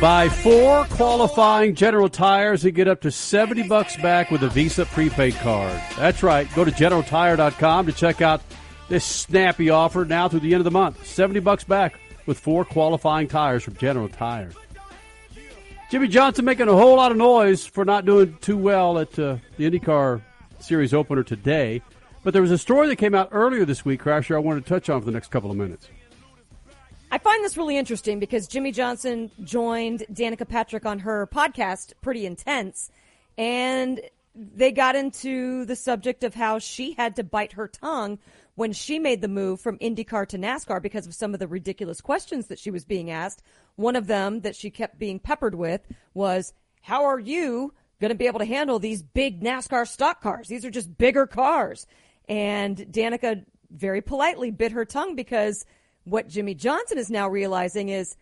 Buy four qualifying General Tires and get up to seventy bucks back with a Visa prepaid card. That's right. Go to general tire dot com to check out this snappy offer now through the end of the month. seventy bucks back with four qualifying tires from General Tire. Jimmie Johnson making a whole lot of noise for not doing too well at uh, the IndyCar Series opener today. But there was a story that came out earlier this week, Crasher, I wanted to touch on for the next couple of minutes. I find this really interesting because Jimmie Johnson joined Danica Patrick on her podcast, Pretty Intense, and they got into the subject of how she had to bite her tongue when she made the move from IndyCar to NASCAR because of some of the ridiculous questions that she was being asked. One of them that she kept being peppered with was, how are you going to be able to handle these big NASCAR stock cars? These are just bigger cars. And Danica very politely bit her tongue because what Jimmie Johnson is now realizing is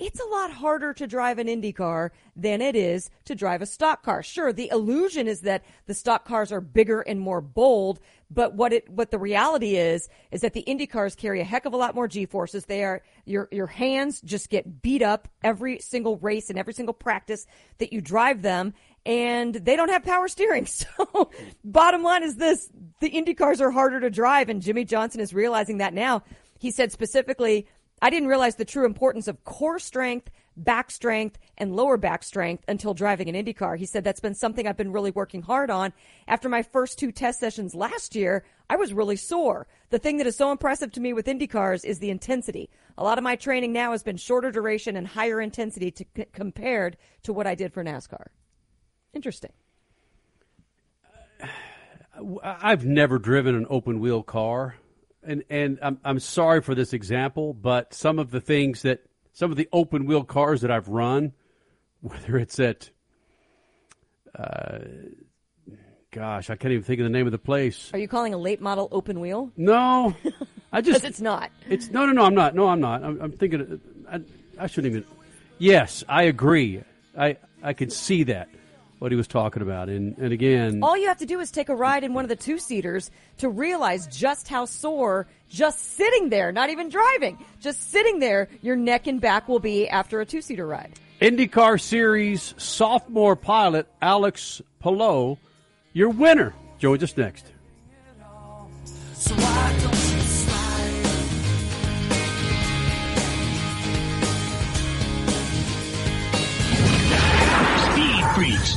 it's a lot harder to drive an Indy car than it is to drive a stock car. Sure, the illusion is that the stock cars are bigger and more bold, but what it what the reality is is that the Indy cars carry a heck of a lot more G-forces. They are your your hands just get beat up every single race and every single practice that you drive them, and they don't have power steering. So bottom line is this, the Indy cars are harder to drive, and Jimmie Johnson is realizing that now. He said specifically, I didn't realize the true importance of core strength, back strength, and lower back strength until driving an IndyCar. He said that's been something I've been really working hard on. After my first two test sessions last year, I was really sore. The thing that is so impressive to me with IndyCars is the intensity. A lot of my training now has been shorter duration and higher intensity to c- compared to what I did for NASCAR. Interesting. Uh, I've never driven an open-wheel car. And and I'm I'm sorry for this example, but some of the things that some of the open wheel cars that I've run, whether it's at, uh, gosh, I can't even think of the name of the place. Are you calling a late model open wheel? No, I just because it's not. It's no, no, no. I'm not. No, I'm not. I'm, I'm thinking. I, I shouldn't even. Yes, I agree. I I could see that. What he was talking about, and, and again... All you have to do is take a ride in one of the two-seaters to realize just how sore, just sitting there, not even driving, just sitting there, your neck and back will be after a two-seater ride. IndyCar Series sophomore pilot Alex Palou, your winner. Joey, just next. So I don't... Freaks,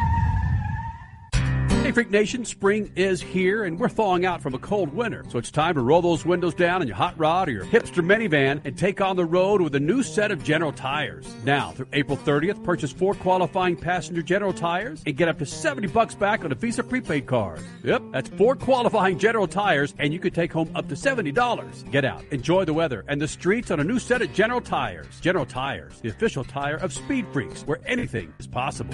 Hey, Freak Nation, spring is here, and we're thawing out from a cold winter. So it's time to roll those windows down in your hot rod or your hipster minivan and take on the road with a new set of General Tires. Now, through April thirtieth, purchase four qualifying passenger General Tires and get up to seventy bucks back on a Visa prepaid card. Yep, that's four qualifying General Tires, and you could take home up to seventy dollars. Get out, enjoy the weather, and the streets on a new set of General Tires. General Tires, the official tire of Speed Freaks, where anything is possible.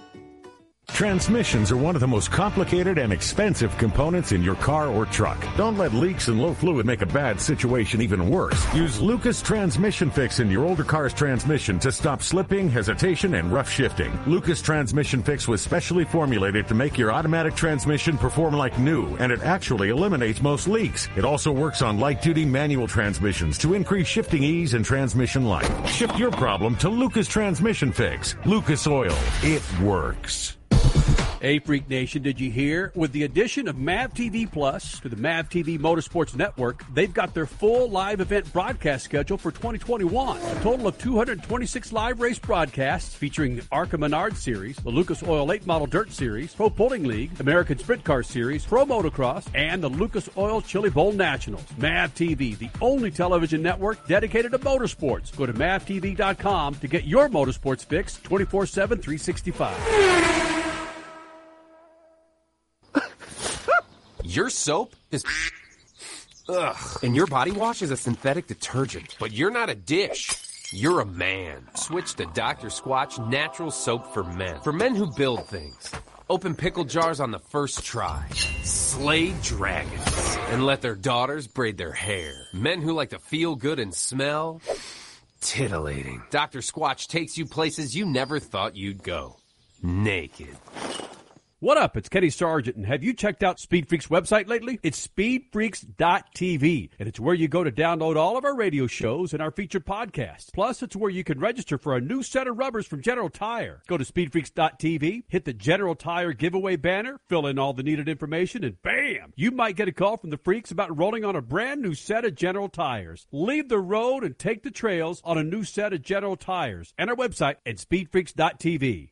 Transmissions are one of the most complicated and expensive components in your car or truck. Don't let leaks and low fluid make a bad situation even worse. Use Lucas Transmission Fix in your older car's transmission to stop slipping, hesitation, and rough shifting. Lucas Transmission Fix was specially formulated to make your automatic transmission perform like new, and it actually eliminates most leaks. It also works on light-duty manual transmissions to increase shifting ease and transmission life. Shift your problem to Lucas Transmission Fix. Lucas Oil. It works. Hey, Freak Nation, did you hear? With the addition of M A V T V Plus to the M A V T V Motorsports Network, they've got their full live event broadcast schedule for twenty twenty-one. A total of two hundred twenty-six live race broadcasts featuring the ARCA Menard Series, the Lucas Oil Late Model Dirt Series, Pro Pulling League, American Sprint Car Series, Pro Motocross, and the Lucas Oil Chili Bowl Nationals. M A V T V, the only television network dedicated to motorsports. Go to M A V T V dot com to get your motorsports fix twenty-four seven, three sixty-five. Your soap is... Ugh. And your body wash is a synthetic detergent. But you're not a dish. You're a man. Switch to Doctor Squatch Natural Soap for Men. For men who build things. Open pickle jars on the first try. Slay dragons. And let their daughters braid their hair. Men who like to feel good and smell... titillating. Doctor Squatch takes you places you never thought you'd go. Naked. What up? It's Kenny Sargent, and have you checked out Speed Freaks' website lately? It's speed freaks dot t v, and it's where you go to download all of our radio shows and our featured podcasts. Plus, it's where you can register for a new set of rubbers from General Tire. Go to speed freaks dot t v, hit the General Tire giveaway banner, fill in all the needed information, and bam! You might get a call from the freaks about rolling on a brand new set of General Tires. Leave the road and take the trails on a new set of General Tires, and our website at speed freaks dot t v.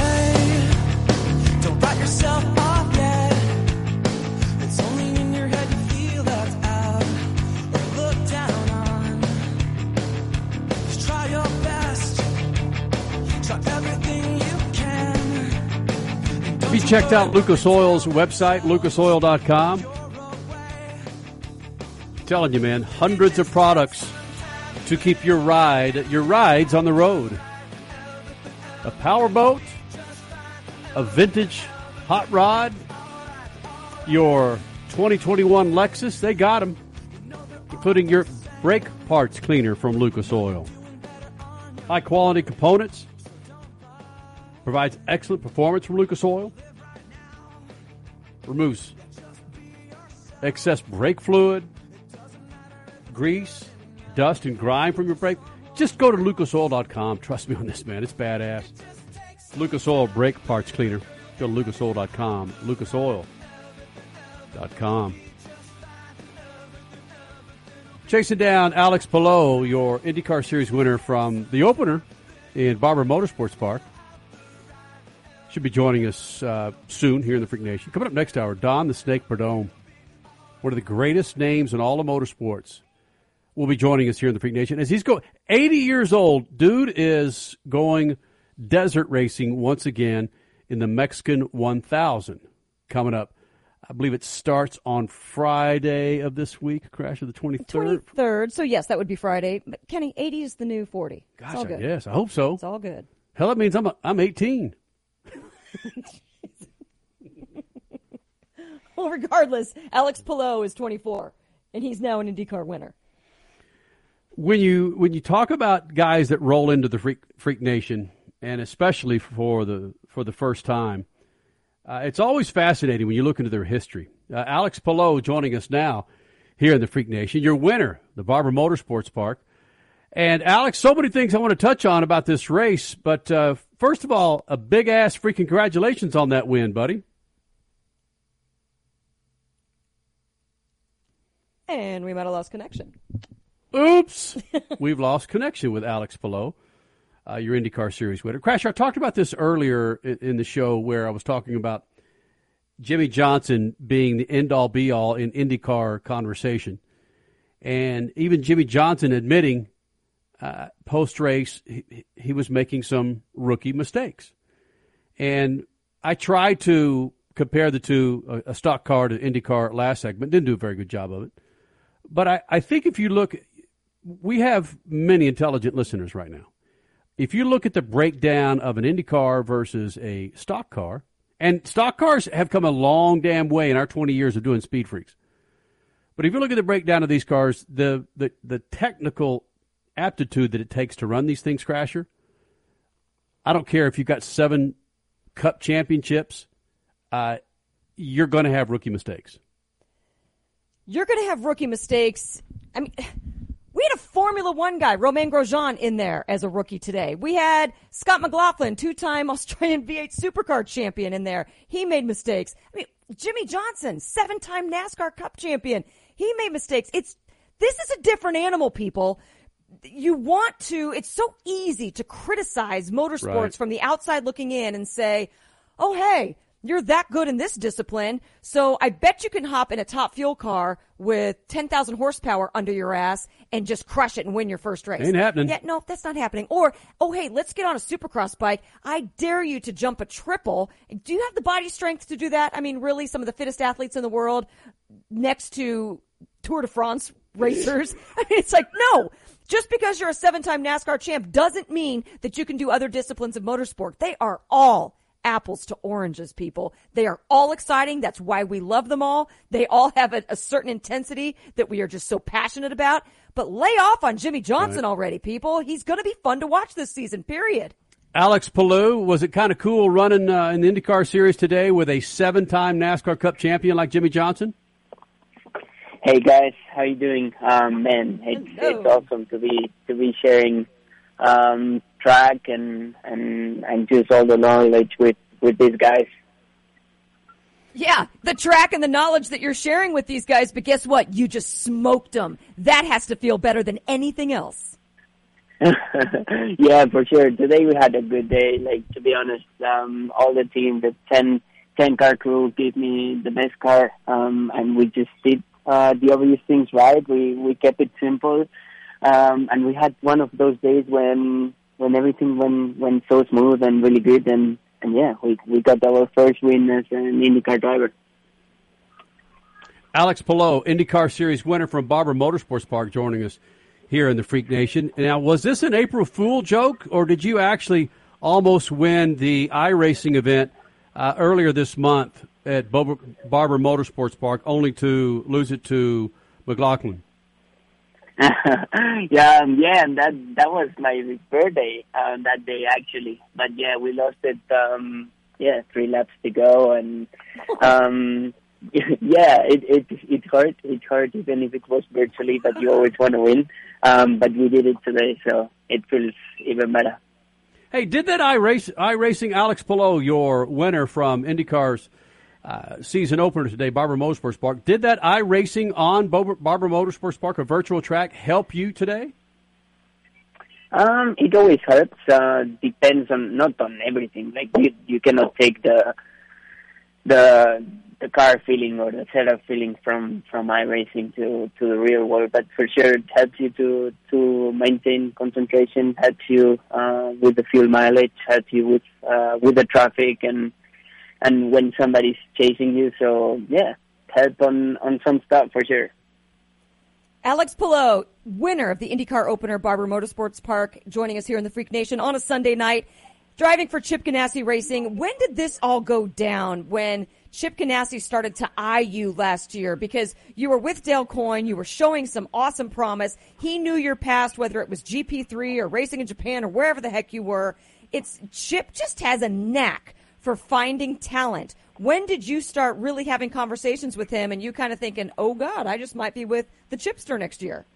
Hey, don't write yourself off yet. It's only in your head you feel that's out or looked down on. Just try your best. Try everything you can. Have you checked out Lucas Oil's website, lucas oil dot com? I'm telling you, man, hundreds of products to keep your ride, your rides on the road. A powerboat, a vintage hot rod, your twenty twenty-one Lexus, they got them, including your brake parts cleaner from Lucas Oil. High-quality components. Provides excellent performance from Lucas Oil. Removes excess brake fluid, grease, dust, and grime from your brake. Just go to lucas oil dot com. Trust me on this, man. It's badass. Lucas Oil brake parts cleaner. Go to lucas oil dot com. lucas oil dot com. Chasing down Alex Palou, your IndyCar Series winner from the opener in Barber Motorsports Park. Should be joining us uh, soon here in the Freak Nation. Coming up next hour, Don the Snake Prudhomme, one of the greatest names in all of motorsports, will be joining us here in the Freak Nation. As he's going, eighty years old, dude is going desert racing once again in the Mexican one thousand. Coming up, I believe it starts on Friday of this week, crash of the twenty-third. twenty-third, so yes, that would be Friday. But Kenny, eighty is the new forty. Gosh, it's all good. Yes, I hope so. It's all good. Hell, that means I'm a, I'm eighteen. Well, regardless, Alex Palou is twenty-four, and he's now an IndyCar winner. When you when you talk about guys that roll into the Freak, Freak Nation, and especially for the for the first time, uh, it's always fascinating when you look into their history. Uh, Alex Palou joining us now here in the Freak Nation, your winner, the Barber Motorsports Park. And, Alex, so many things I want to touch on about this race, but uh, first of all, a big-ass freaking congratulations on that win, buddy. And we might have lost connection. Oops! We've lost connection with Alex Palou, uh, your IndyCar Series winner. Crash, I talked about this earlier in, in the show where I was talking about Jimmie Johnson being the end-all, be-all in IndyCar conversation, and even Jimmie Johnson admitting Uh, post-race, he, he was making some rookie mistakes. And I tried to compare the two, a, a stock car to IndyCar last segment. Didn't do a very good job of it. But I, I think if you look, we have many intelligent listeners right now. If you look at the breakdown of an IndyCar versus a stock car, and stock cars have come a long damn way in our twenty years of doing Speed Freaks. But if you look at the breakdown of these cars, the the, the technical aptitude that it takes to run these things, Crasher. I don't care if you've got seven cup championships, uh, you're going to have rookie mistakes. You're going to have rookie mistakes. I mean, we had a Formula One guy, Romain Grosjean, in there as a rookie today. We had Scott McLaughlin, two-time Australian V eight Supercar champion, in there. He made mistakes. I mean, Jimmie Johnson, seven-time NASCAR Cup champion. He made mistakes. It's this is a different animal, people. You want to, it's so easy to criticize motorsports right. from the outside looking in and say, oh, hey, you're that good in this discipline, so I bet you can hop in a Top Fuel car with ten thousand horsepower under your ass and just crush it and win your first race. Ain't happening. Yeah, no, that's not happening. Or, oh, hey, let's get on a Supercross bike. I dare you to jump a triple. Do you have the body strength to do that? I mean, really, some of the fittest athletes in the world next to Tour de France racers. I mean, it's like, no. Just because you're a seven-time NASCAR champ doesn't mean that you can do other disciplines of motorsport. They are all apples to oranges, people. They are all exciting. That's why we love them all. They all have a, a certain intensity that we are just so passionate about. But lay off on Jimmie Johnson right. already, people. He's going to be fun to watch this season, period. Alex Palou, was it kind of cool running uh, in the IndyCar Series today with a seven-time NASCAR Cup champion like Jimmie Johnson? Hey, guys. How you doing? Um, man, it's, it's awesome to be to be sharing um, track and, and and just all the knowledge with, with these guys. Yeah, the track and the knowledge that you're sharing with these guys, but guess what? You just smoked them. That has to feel better than anything else. Yeah, for sure. Today we had a good day. Like, to be honest, um, all the team, the ten-car crew gave me the best car, um, and we just did uh, the obvious things right. We we kept it simple, um, and we had one of those days when when everything went, went so smooth and really good, and, and yeah, we, we got our first win as an IndyCar driver. Alex Palou, IndyCar Series winner from Barber Motorsports Park, joining us here in the Freak Nation. Now, was this an April Fool joke, or did you actually almost win the iRacing event uh, earlier this month at Barber Motorsports Park, only to lose it to McLaughlin? yeah, yeah, and that that was my birthday uh, that day actually. But yeah, we lost it. Um, yeah, three laps to go, and um, yeah, it it it hurt. It hurt even if it was virtually. But you always want to win. Um, but we did it today, so it feels even better. Hey, did that iRace, iRacing Alex Palou, your winner from IndyCar's Uh, season opener today, Barber Motorsports Park. Did that iRacing on Barber, Barber Motorsports Park, a virtual track, help you today? Um, it always helps. Uh, depends on not on everything. Like you, you cannot take the the the car feeling or the setup feeling from from iRacing to to the real world. But for sure, it helps you to to maintain concentration. Helps you uh, with the fuel mileage. Helps you with uh, with the traffic and. And when somebody's chasing you, so yeah, help on, on some stuff for sure. Alex Palou, winner of the IndyCar opener, Barber Motorsports Park, joining us here in the Freak Nation on a Sunday night, driving for Chip Ganassi Racing. When did this all go down when Chip Ganassi started to eye you last year? Because you were with Dale Coyne, you were showing some awesome promise. He knew your past, whether it was G P three or racing in Japan or wherever the heck you were. It's Chip just has a knack for finding talent. When did you start really having conversations with him and you kind of thinking, oh, God, I just might be with the Chipster next year?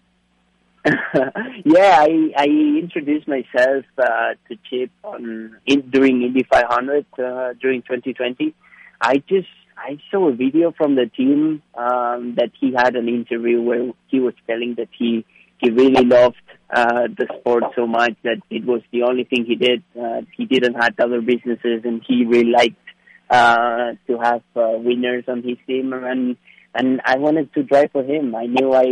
yeah, I, I introduced myself uh, to Chip on in, during Indy five hundred uh, during twenty twenty. I just I saw a video from the team um, that he had an interview where he was telling that he, he really loved uh, the sport so much that it was the only thing he did. Uh, he didn't have other businesses, and he really liked uh, to have uh, winners on his team. And and I wanted to drive for him. I knew I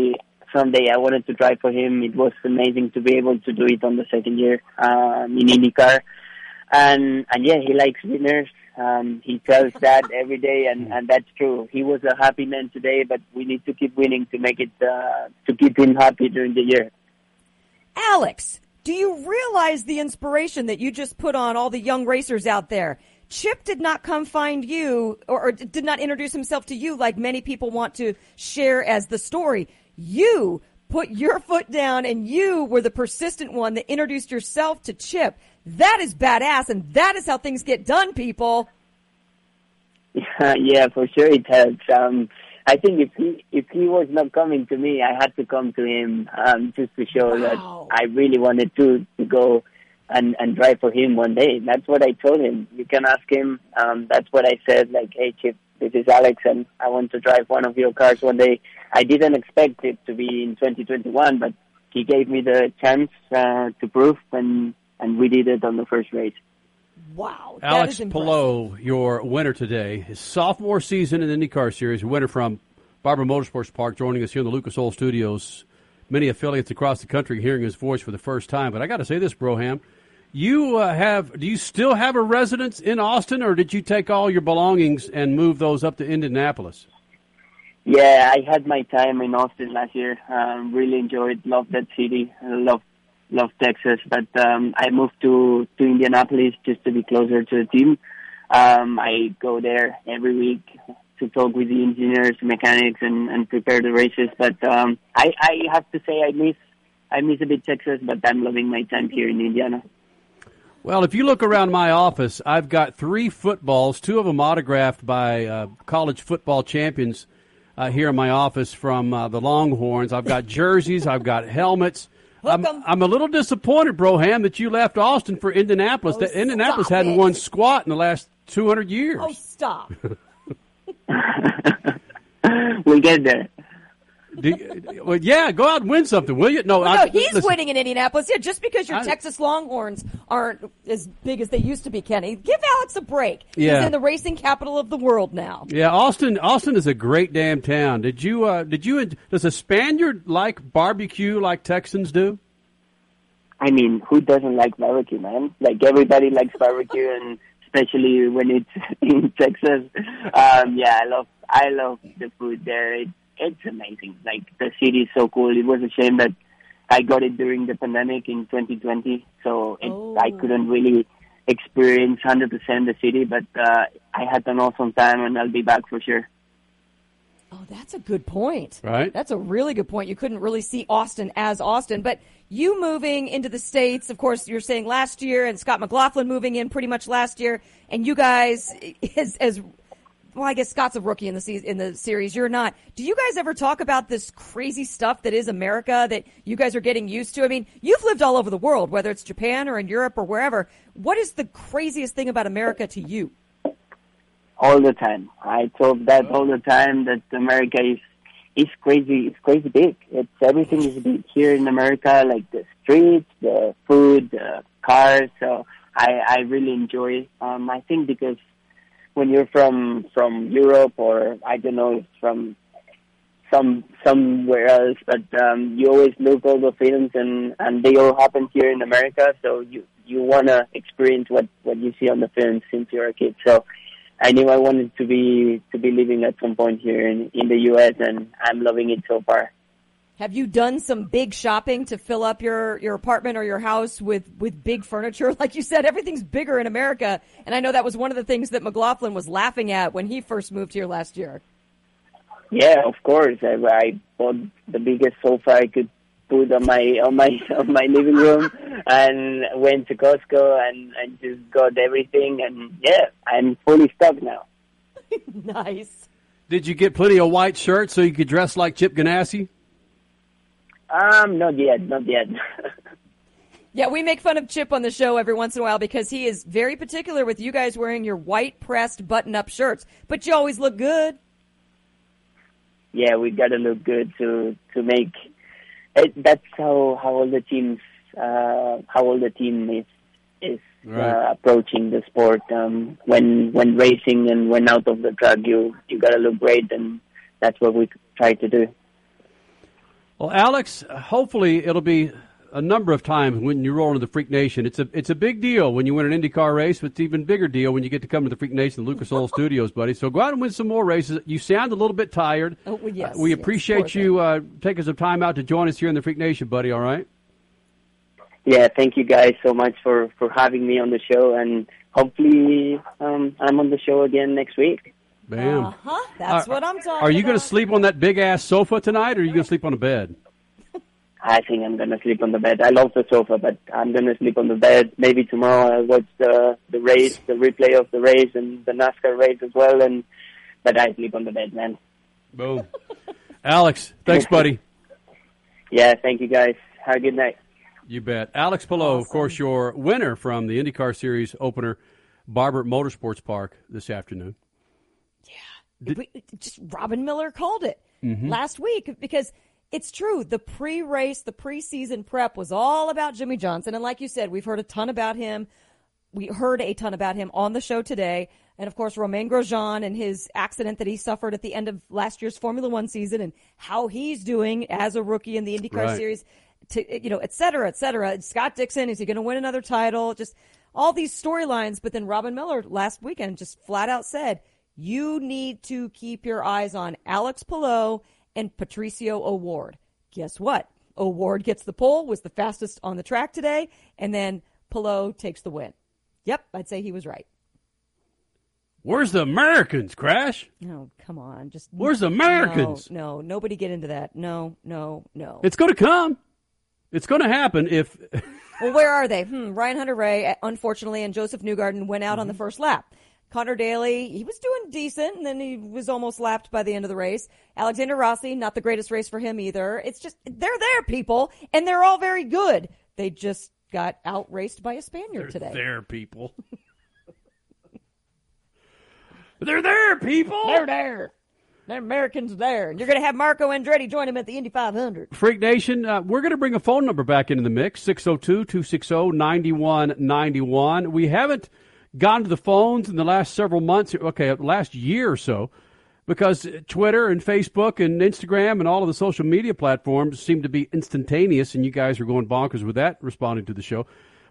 someday I wanted to drive for him. It was amazing to be able to do it on the second year um, in IndyCar. And and yeah, he likes winners. Um, he tells that every day, and, and that's true. He was a happy man today, but we need to keep winning to make it uh, to keep him happy during the year. Alex, do you realize the inspiration that you just put on all the young racers out there? Chip did not come find you, or, or did not introduce himself to you like many people want to share as the story. You put your foot down, and you were the persistent one that introduced yourself to Chip. That is badass, and that is how things get done, people. Yeah, yeah, for sure it helps. Um, I think if he if he was not coming to me, I had to come to him um, just to show wow. that I really wanted to, to go and, and drive for him one day. That's what I told him. You can ask him. Um, that's what I said, like, hey, Chip, this is Alex, and I want to drive one of your cars one day. I didn't expect it to be in twenty twenty-one, but he gave me the chance uh, to prove and And we did it on the first race. Wow. That Alex Palou, your winner today, his sophomore season in the IndyCar Series, winner from Barber Motorsports Park, joining us here in the Lucas Oil Studios. Many affiliates across the country hearing his voice for the first time. But I got to say this, Brougham, you uh, have, do you still have a residence in Austin, or did you take all your belongings and move those up to Indianapolis? Yeah, I had my time in Austin last year. Um, really enjoyed, loved that city, loved Love Texas, but um, I moved to, to Indianapolis just to be closer to the team. Um, I go there every week to talk with the engineers, mechanics, and, and prepare the races. But um, I, I have to say I miss I miss a bit Texas, but I'm loving my time here in Indiana. Well, if you look around my office, I've got three footballs, two of them autographed by uh, college football champions uh, here in my office from uh, the Longhorns. I've got jerseys. I've got helmets. I'm, I'm a little disappointed, Broham, that you left Austin for Indianapolis. Oh, that Indianapolis hadn't it. won squat in the last two hundred years. Oh, stop. We'll get there. Do you, well, yeah, go out and win something, will you? No, well, no I, he's listen. winning in Indianapolis. Yeah, just because your I, Texas Longhorns aren't as big as they used to be, Kenny. Give Alex a break. Yeah. He's in the racing capital of the world now. Yeah, Austin. Austin is a great damn town. Did you? Uh, did you? Does a Spaniard like barbecue like Texans do? I mean, who doesn't like barbecue, man? Like everybody likes barbecue, and especially when it's in Texas. Um, yeah, I love. I love the food there. It's It's amazing. Like, the city is so cool. It was a shame that I got it during the pandemic in twenty twenty, so it, oh. I couldn't really experience one hundred percent the city, but uh, I had an awesome time, and I'll be back for sure. Oh, that's a good point. Right? That's a really good point. You couldn't really see Austin as Austin, but you moving into the States, of course, you're saying last year, and Scott McLaughlin moving in pretty much last year, and you guys, as, as well, I guess Scott's a rookie in the season, in the series. You're not. Do you guys ever talk about this crazy stuff that is America that you guys are getting used to? I mean, you've lived all over the world, whether it's Japan or in Europe or wherever. What is the craziest thing about America to you? All the time. I talk that all the time, that America is, is crazy. It's crazy big. It's everything is big here in America, like the streets, the food, the cars. So I, I really enjoy. Um, I think because when you're from, from Europe or, I don't know, from some somewhere else, but um, you always look all the films and, and they all happen here in America, so you, you want to experience what, what you see on the films since you're a kid. So I knew I wanted to be to be living at some point here in, in the U S, and I'm loving it so far. Have you done some big shopping to fill up your, your apartment or your house with, with big furniture? Like you said, everything's bigger in America. And I know that was one of the things that McLaughlin was laughing at when he first moved here last year. Yeah, of course. I, I bought the biggest sofa I could put on my on my, on my living room and went to Costco and, and just got everything. And, yeah, I'm fully stocked now. Nice. Did you get plenty of white shirts so you could dress like Chip Ganassi? Um, not yet, not yet. Yeah, we make fun of Chip on the show every once in a while because he is very particular with you guys wearing your white pressed button-up shirts, but you always look good. Yeah, we got to look good to to make. It, that's how how all the teams uh, how all the team is is right. uh, approaching the sport. Um, when when racing and when out of the track, you you got to look great, and that's what we try to do. Well, Alex, hopefully it'll be a number of times when you roll into the Freak Nation. It's a it's a big deal when you win an IndyCar race, but it's an even bigger deal when you get to come to the Freak Nation, the Lucas Oil Studios, buddy. So go out and win some more races. You sound a little bit tired. Oh, well, yes, uh, we yes, appreciate you uh, taking some time out to join us here in the Freak Nation, buddy, all right? Yeah, thank you guys so much for, for having me on the show, and hopefully um, I'm on the show again next week. Bam. Uh-huh. That's are, what I'm talking about. Are you going to sleep on that big-ass sofa tonight, or are you going to sleep on a bed? I think I'm going to sleep on the bed. I love the sofa, but I'm going to sleep on the bed. Maybe tomorrow I'll watch the, the race, the replay of the race, and the NASCAR race as well, and but I sleep on the bed, man. Boom. Alex, thanks, buddy. Yeah, thank you, guys. Have a good night. You bet. Alex Palou, awesome. Of course, your winner from the IndyCar Series opener, Barber Motorsports Park, this afternoon. We, just Robin Miller called it mm-hmm. last week because it's true. The pre-race, the preseason prep was all about Jimmie Johnson. And like you said, we've heard a ton about him. We heard a ton about him on the show today. And, of course, Romain Grosjean and his accident that he suffered at the end of last year's Formula One season and how he's doing as a rookie in the IndyCar right. series, to, you know, et cetera, et cetera. Scott Dixon, is he going to win another title? Just all these storylines. But then Robin Miller last weekend just flat out said, you need to keep your eyes on Alex Palou and Patricio O'Ward. Guess what? O'Ward gets the pole, was the fastest on the track today, and then Palou takes the win. Yep, I'd say he was right. Where's the Americans, Crash? No, oh, come on. Just Where's the Americans? No, no, nobody get into that. No, no, no. It's going to come. It's going to happen if... Well, where are they? Hmm, Ryan Hunter-Reay, unfortunately, and Joseph Newgarden went out mm-hmm. on the first lap. Connor Daly, he was doing decent, and then he was almost lapped by the end of the race. Alexander Rossi, not the greatest race for him either. It's just, they're there, people, and they're all very good. They just got outraced by a Spaniard they're today. They're there, people. They're there, people. They're there. The Americans are there. And you're going to have Marco Andretti join him at the Indy five hundred. Freak Nation, uh, we're going to bring a phone number back into the mix, six oh two, two six oh, nine one nine one. We haven't gone to the phones in the last several months, okay, last year or so, because Twitter and Facebook and Instagram and all of the social media platforms seem to be instantaneous, and you guys are going bonkers with that, responding to the show.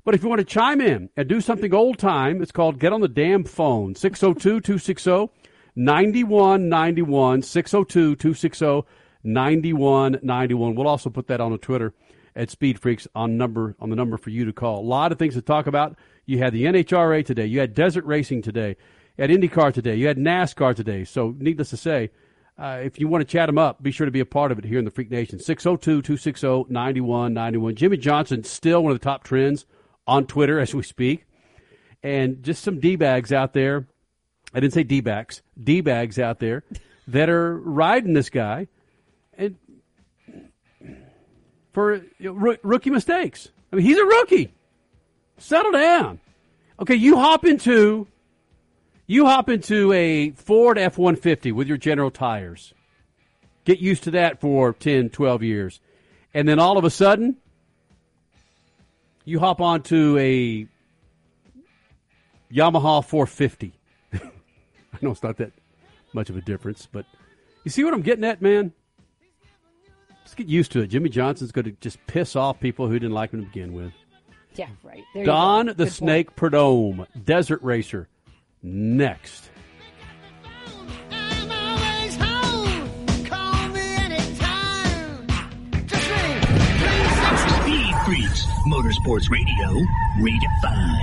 But if you want to chime in and do something old time, it's called Get on the Damn Phone, six oh two, two six oh, nine one nine one, six oh two, two six oh, nine one nine one. We'll also put that on the Twitter at Speed Freaks on number on the number for you to call. A lot of things to talk about. You had the N H R A today. You had Desert Racing today. You had IndyCar today. You had NASCAR today. So needless to say, uh, if you want to chat them up, be sure to be a part of it here in the Freak Nation. six oh two, two six oh, nine one nine one. Jimmie Johnson, still one of the top trends on Twitter as we speak. And just some D-bags out there. I didn't say D-backs. D-bags out there that are riding this guy and for you know, rookie mistakes. I mean, he's a rookie. Settle down. Okay, you hop into you hop into a Ford F one fifty with your General Tires. Get used to that for ten, twelve years. And then all of a sudden, you hop onto a Yamaha four fifty. I know it's not that much of a difference, but you see what I'm getting at, man? Just get used to it. Jimmie Johnson's going to just piss off people who didn't like him to begin with. Yeah, right. There Don the Snake Prudhomme, Desert Racer, next. Speed Freaks, Motorsports Radio, redefined.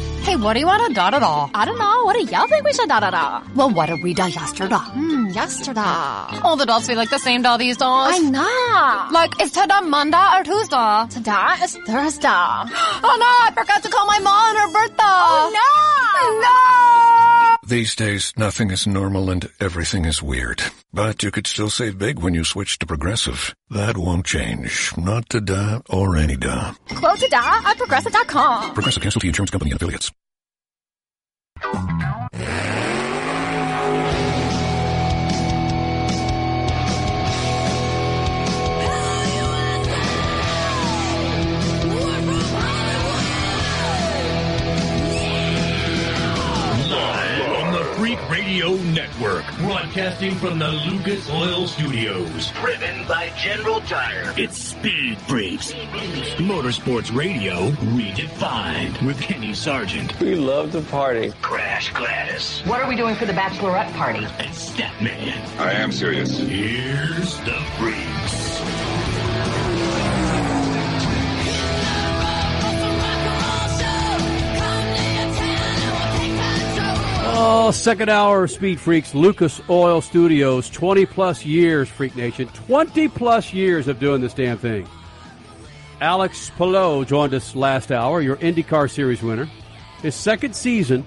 Hey, what do you want to da-da-da? I don't know. What do y'all think we should da-da-da? Well, what did we da yesterday? Mm, yesterday. All the dolls feel like the same doll these dolls. I know. Like, is today Monday or Tuesday? Today is Thursday. Oh, no, I forgot to call my mom on her birthday. Oh, no. No. These days, nothing is normal and everything is weird. But you could still save big when you switch to Progressive. That won't change. Not today or any day. Quote today at Progressive dot com. Progressive Casualty Insurance Company and affiliates. Freak Radio Network, broadcasting from the Lucas Oil Studios. Driven by General Tire. It's Speed Freaks. Motorsports Radio redefined with Kenny Sargent. We love to party. Crash Gladys. What are we doing for the bachelorette party? And Stepman. I am serious. Here's the Freaks. Oh, second hour of Speed Freaks, Lucas Oil Studios, twenty-plus years, Freak Nation, twenty-plus years of doing this damn thing. Alex Palou joined us last hour, your IndyCar Series winner. His second season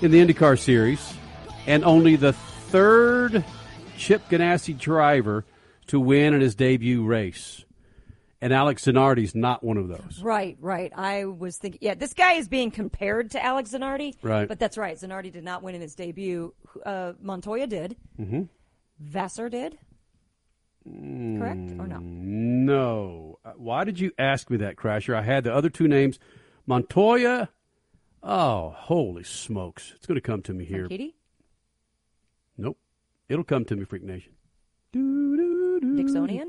in the IndyCar Series, and only the third Chip Ganassi driver to win in his debut race. And Alex Zanardi's not one of those. Right, right. I was thinking, yeah, this guy is being compared to Alex Zanardi. Right. But that's right. Zanardi did not win in his debut. Uh, Montoya did. Mm-hmm. Vassar did. Mm, Correct or no? No. Why did you ask me that, Crasher? I had the other two names. Montoya. Oh, holy smokes. It's going to come to me here. Kitty? Nope. It'll come to me, Freak Nation. Dixonian?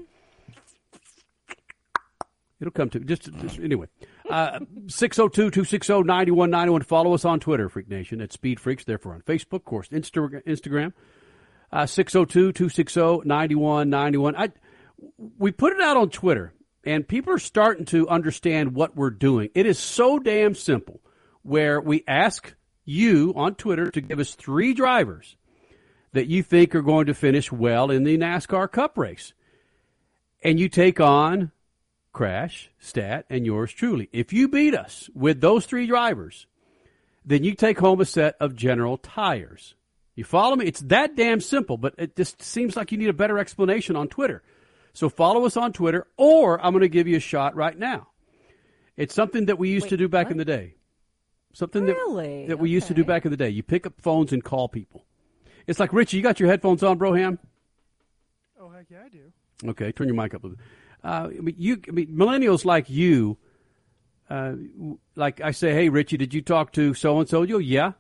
It'll come to just, just anyway. Uh, six oh two, two six oh, nine one nine one. Follow us on Twitter, Freak Nation, at Speed Freaks. Therefore, on Facebook, of course, Insta- Instagram. Uh, six oh two, two six oh, nine one nine one. I, we put it out on Twitter, and people are starting to understand what we're doing. It is so damn simple, where we ask you on Twitter to give us three drivers that you think are going to finish well in the NASCAR Cup race. And you take on Crash, Stat, and yours truly. If you beat us with those three drivers, then you take home a set of General Tires. You follow me? It's that damn simple, but it just seems like you need a better explanation on Twitter. So follow us on Twitter, or I'm going to give you a shot right now. It's something that we used Wait, to do back what? in the day. Something really? that, that we okay. used to do back in the day. You pick up phones and call people. It's like, Richie, you got your headphones on, Broham? Oh, heck yeah, I do. Okay, turn your mic up a little bit. Uh, you, I mean, millennials like you, uh, like I say, hey, Richie, did you talk to so-and-so? You go, yeah.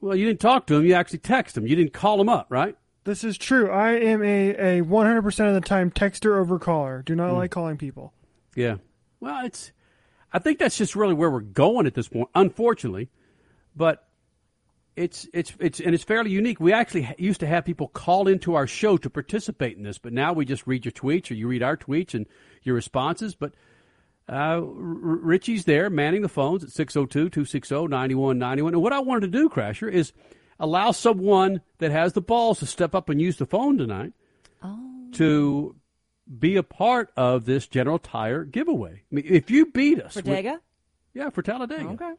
Well, you didn't talk to him. You actually text him. You didn't call him up, right? This is true. I am a, a one hundred percent of the time texter over caller. Do not mm. like calling people. Yeah. Well, it's. I think that's just really where we're going at this point, unfortunately. But it's it's it's and it's fairly unique. We actually used to have people call into our show to participate in this, but now we just read your tweets, or you read our tweets and your responses. But uh, Richie's there manning the phones at six oh two, two six oh, nine one nine one. And what I wanted to do, Crasher, is allow someone that has the balls to step up and use the phone tonight oh. to be a part of this General Tire giveaway. I mean, if you beat us. For Talladega? Yeah, for Talladega. Okay.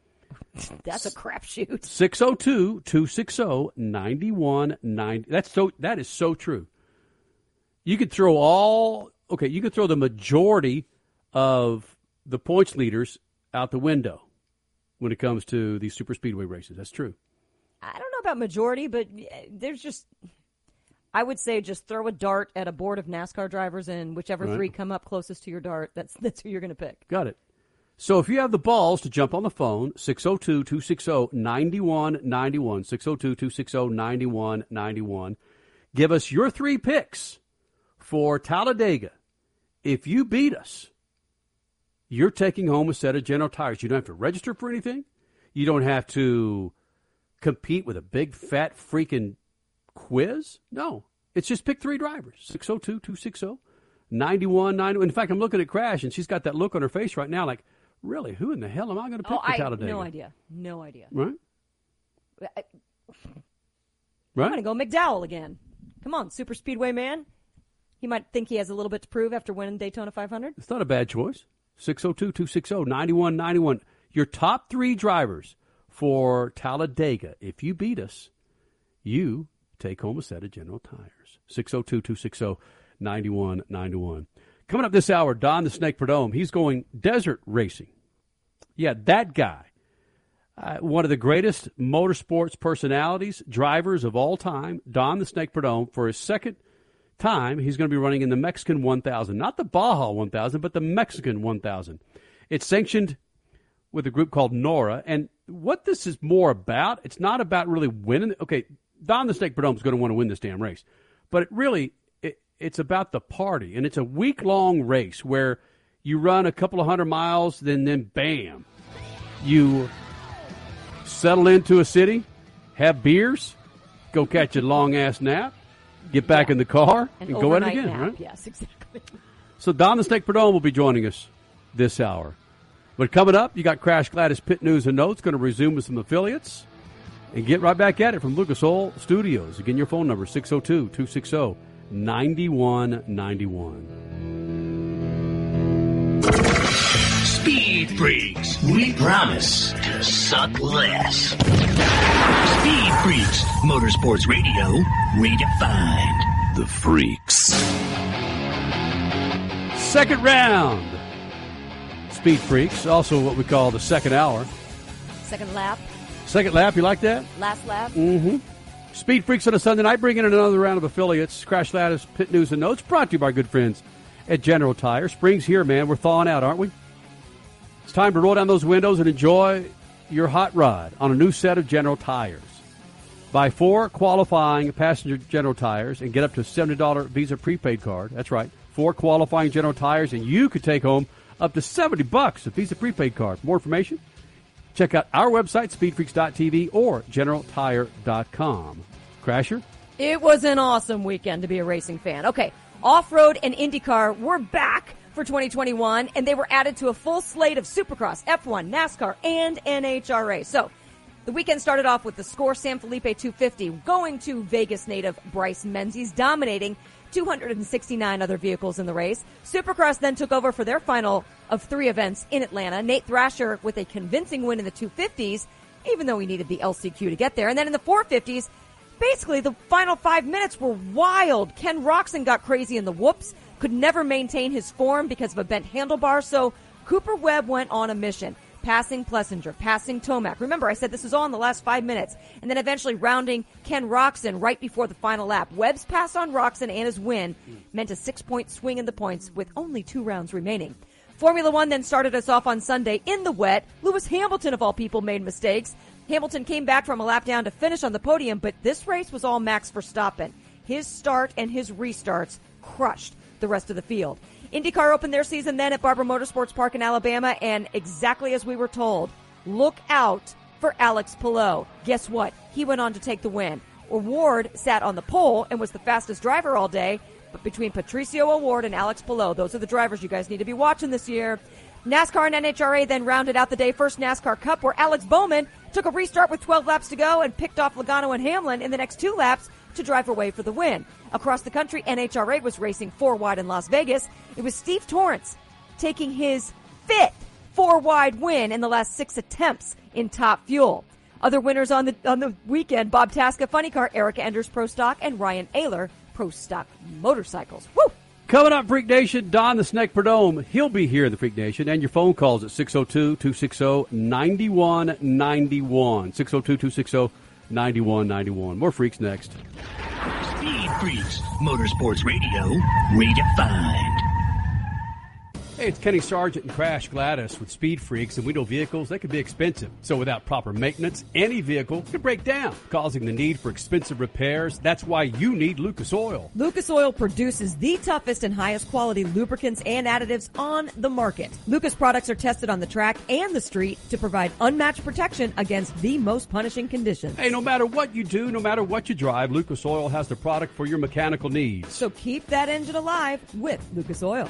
That's a crapshoot. six oh two, two six oh, nine one nine oh. That's so, that is so true. You could throw all, okay, you could throw the majority of the points leaders out the window when it comes to these super speedway races. That's true. I don't know about majority, but there's just, I would say just throw a dart at a board of NASCAR drivers, and whichever right. three come up closest to your dart, that's that's who you're going to pick. Got it. So if you have the balls to jump on the phone, six oh two, two six oh, nine one nine one, six oh two, two six oh, nine one nine one, give us your three picks for Talladega. If you beat us, you're taking home a set of General Tires. You don't have to register for anything. You don't have to compete with a big, fat, freaking quiz? No. It's just pick three drivers, six oh two, two six oh, nine one nine oh. In fact, I'm looking at Crash, and she's got that look on her face right now like, really, who in the hell am I going to pick oh, for I, Talladega? No idea. No idea. Right? I, right? I'm going to go McDowell again. Come on, Super Speedway man. He might think he has a little bit to prove after winning Daytona five hundred. It's not a bad choice. six oh two, two six oh, nine one nine one. Your top three drivers for Talladega. If you beat us, you take home a set of General Tires. six oh two, two six oh, nine one nine one. Coming up this hour, Don the Snake Prudhomme. He's going desert racing. Yeah, that guy. Uh, one of the greatest motorsports personalities, drivers of all time, Don the Snake Prudhomme. For his second time, he's going to be running in the Mexican one thousand. Not the Baja one thousand, but the Mexican one thousand. It's sanctioned with a group called NORRA. And what this is more about, it's not about really winning. Okay, Don the Snake Prudhomme is going to want to win this damn race. But it really, it, it's about the party. And it's a week-long race where you run a couple of hundred miles, then, then bam, you settle into a city, have beers, go catch a long-ass nap, get back yeah. in the car, An and go at it again, nap. Right? Yes, exactly. So Don the Snake Prudhomme will be joining us this hour. But coming up, you got Crash Gladys Pit News and Notes, going to resume with some affiliates. And get right back at it from Lucas Oil Studios. Again, your phone number, six oh two, two six oh, nine one nine one. Speed Freaks, we promise to suck less. Speed Freaks, Motorsports Radio, redefined. The Freaks. Second round. Speed Freaks, also what we call the second hour. Second lap. Second lap, you like that? Last lap. Mm-hmm. Speed Freaks on a Sunday night, bringing in another round of affiliates. Crash Lattice, Pit News and Notes, brought to you by our good friends at General Tire. Spring's here, man. We're thawing out, aren't we? It's time to roll down those windows and enjoy your hot rod on a new set of General Tires. Buy four qualifying passenger General Tires and get up to a seventy dollars Visa prepaid card. That's right, four qualifying General Tires, and you could take home up to seventy bucks a Visa prepaid card. More information? Check out our website, speed freaks dot t v or general tire dot com. Crasher? It was an awesome weekend to be a racing fan. Okay, off-road and IndyCar were back for twenty twenty-one, and they were added to a full slate of Supercross, F one, NASCAR, and N H R A. So the weekend started off with the score San Felipe two fifty going to Vegas native Bryce Menzies, dominating two hundred sixty-nine other vehicles in the race. Supercross then took over for their final of three events in Atlanta. Nate Thrasher with a convincing win in the two fifties, even though he needed the L C Q to get there. And then in the four fifties, basically the final five minutes were wild. Ken Roczen got crazy in the whoops, could never maintain his form because of a bent handlebar, so Cooper Webb went on a mission, passing Plessinger, passing Tomac. Remember, I said this was all in the last five minutes. And then eventually rounding Ken Roczen right before the final lap. Webb's pass on Roczen and his win meant a six-point swing in the points with only two rounds remaining. Formula One then started us off on Sunday in the wet. Lewis Hamilton, of all people, made mistakes. Hamilton came back from a lap down to finish on the podium, but this race was all Max Verstappen. His start and his restarts crushed the rest of the field. IndyCar opened their season then at Barber Motorsports Park in Alabama, and exactly as we were told, look out for Alex Palou. Guess what? He went on to take the win. O'Ward sat on the pole and was the fastest driver all day, but between Patricio O'Ward and Alex Palou, those are the drivers you guys need to be watching this year. NASCAR and N H R A then rounded out the day. First NASCAR Cup, where Alex Bowman took a restart with twelve laps to go and picked off Logano and Hamlin in the next two laps to drive away for the win. Across the country, N H R A was racing four wide in Las Vegas. It was Steve Torrence taking his fifth four wide win in the last six attempts in Top Fuel. Other winners on the on the weekend: Bob Tasca, Funny Car, Erica Enders, Pro Stock, and Ryan Ehler, Pro Stock Motorcycles. Woo! Coming up, Freak Nation, Don the Snake Prudhomme. He'll be here in the Freak Nation, and your phone calls at six oh two, two six oh, nine one nine one. six oh two, two six oh, nine one nine one. More Freaks next. Speed Freaks, Motorsports Radio, redefined. Hey, it's Kenny Sargent and Crash Gladys with Speed Freaks, and we know vehicles, they can be expensive. So without proper maintenance, any vehicle can break down, causing the need for expensive repairs. That's why you need Lucas Oil. Lucas Oil produces the toughest and highest quality lubricants and additives on the market. Lucas products are tested on the track and the street to provide unmatched protection against the most punishing conditions. Hey, no matter what you do, no matter what you drive, Lucas Oil has the product for your mechanical needs. So keep that engine alive with Lucas Oil.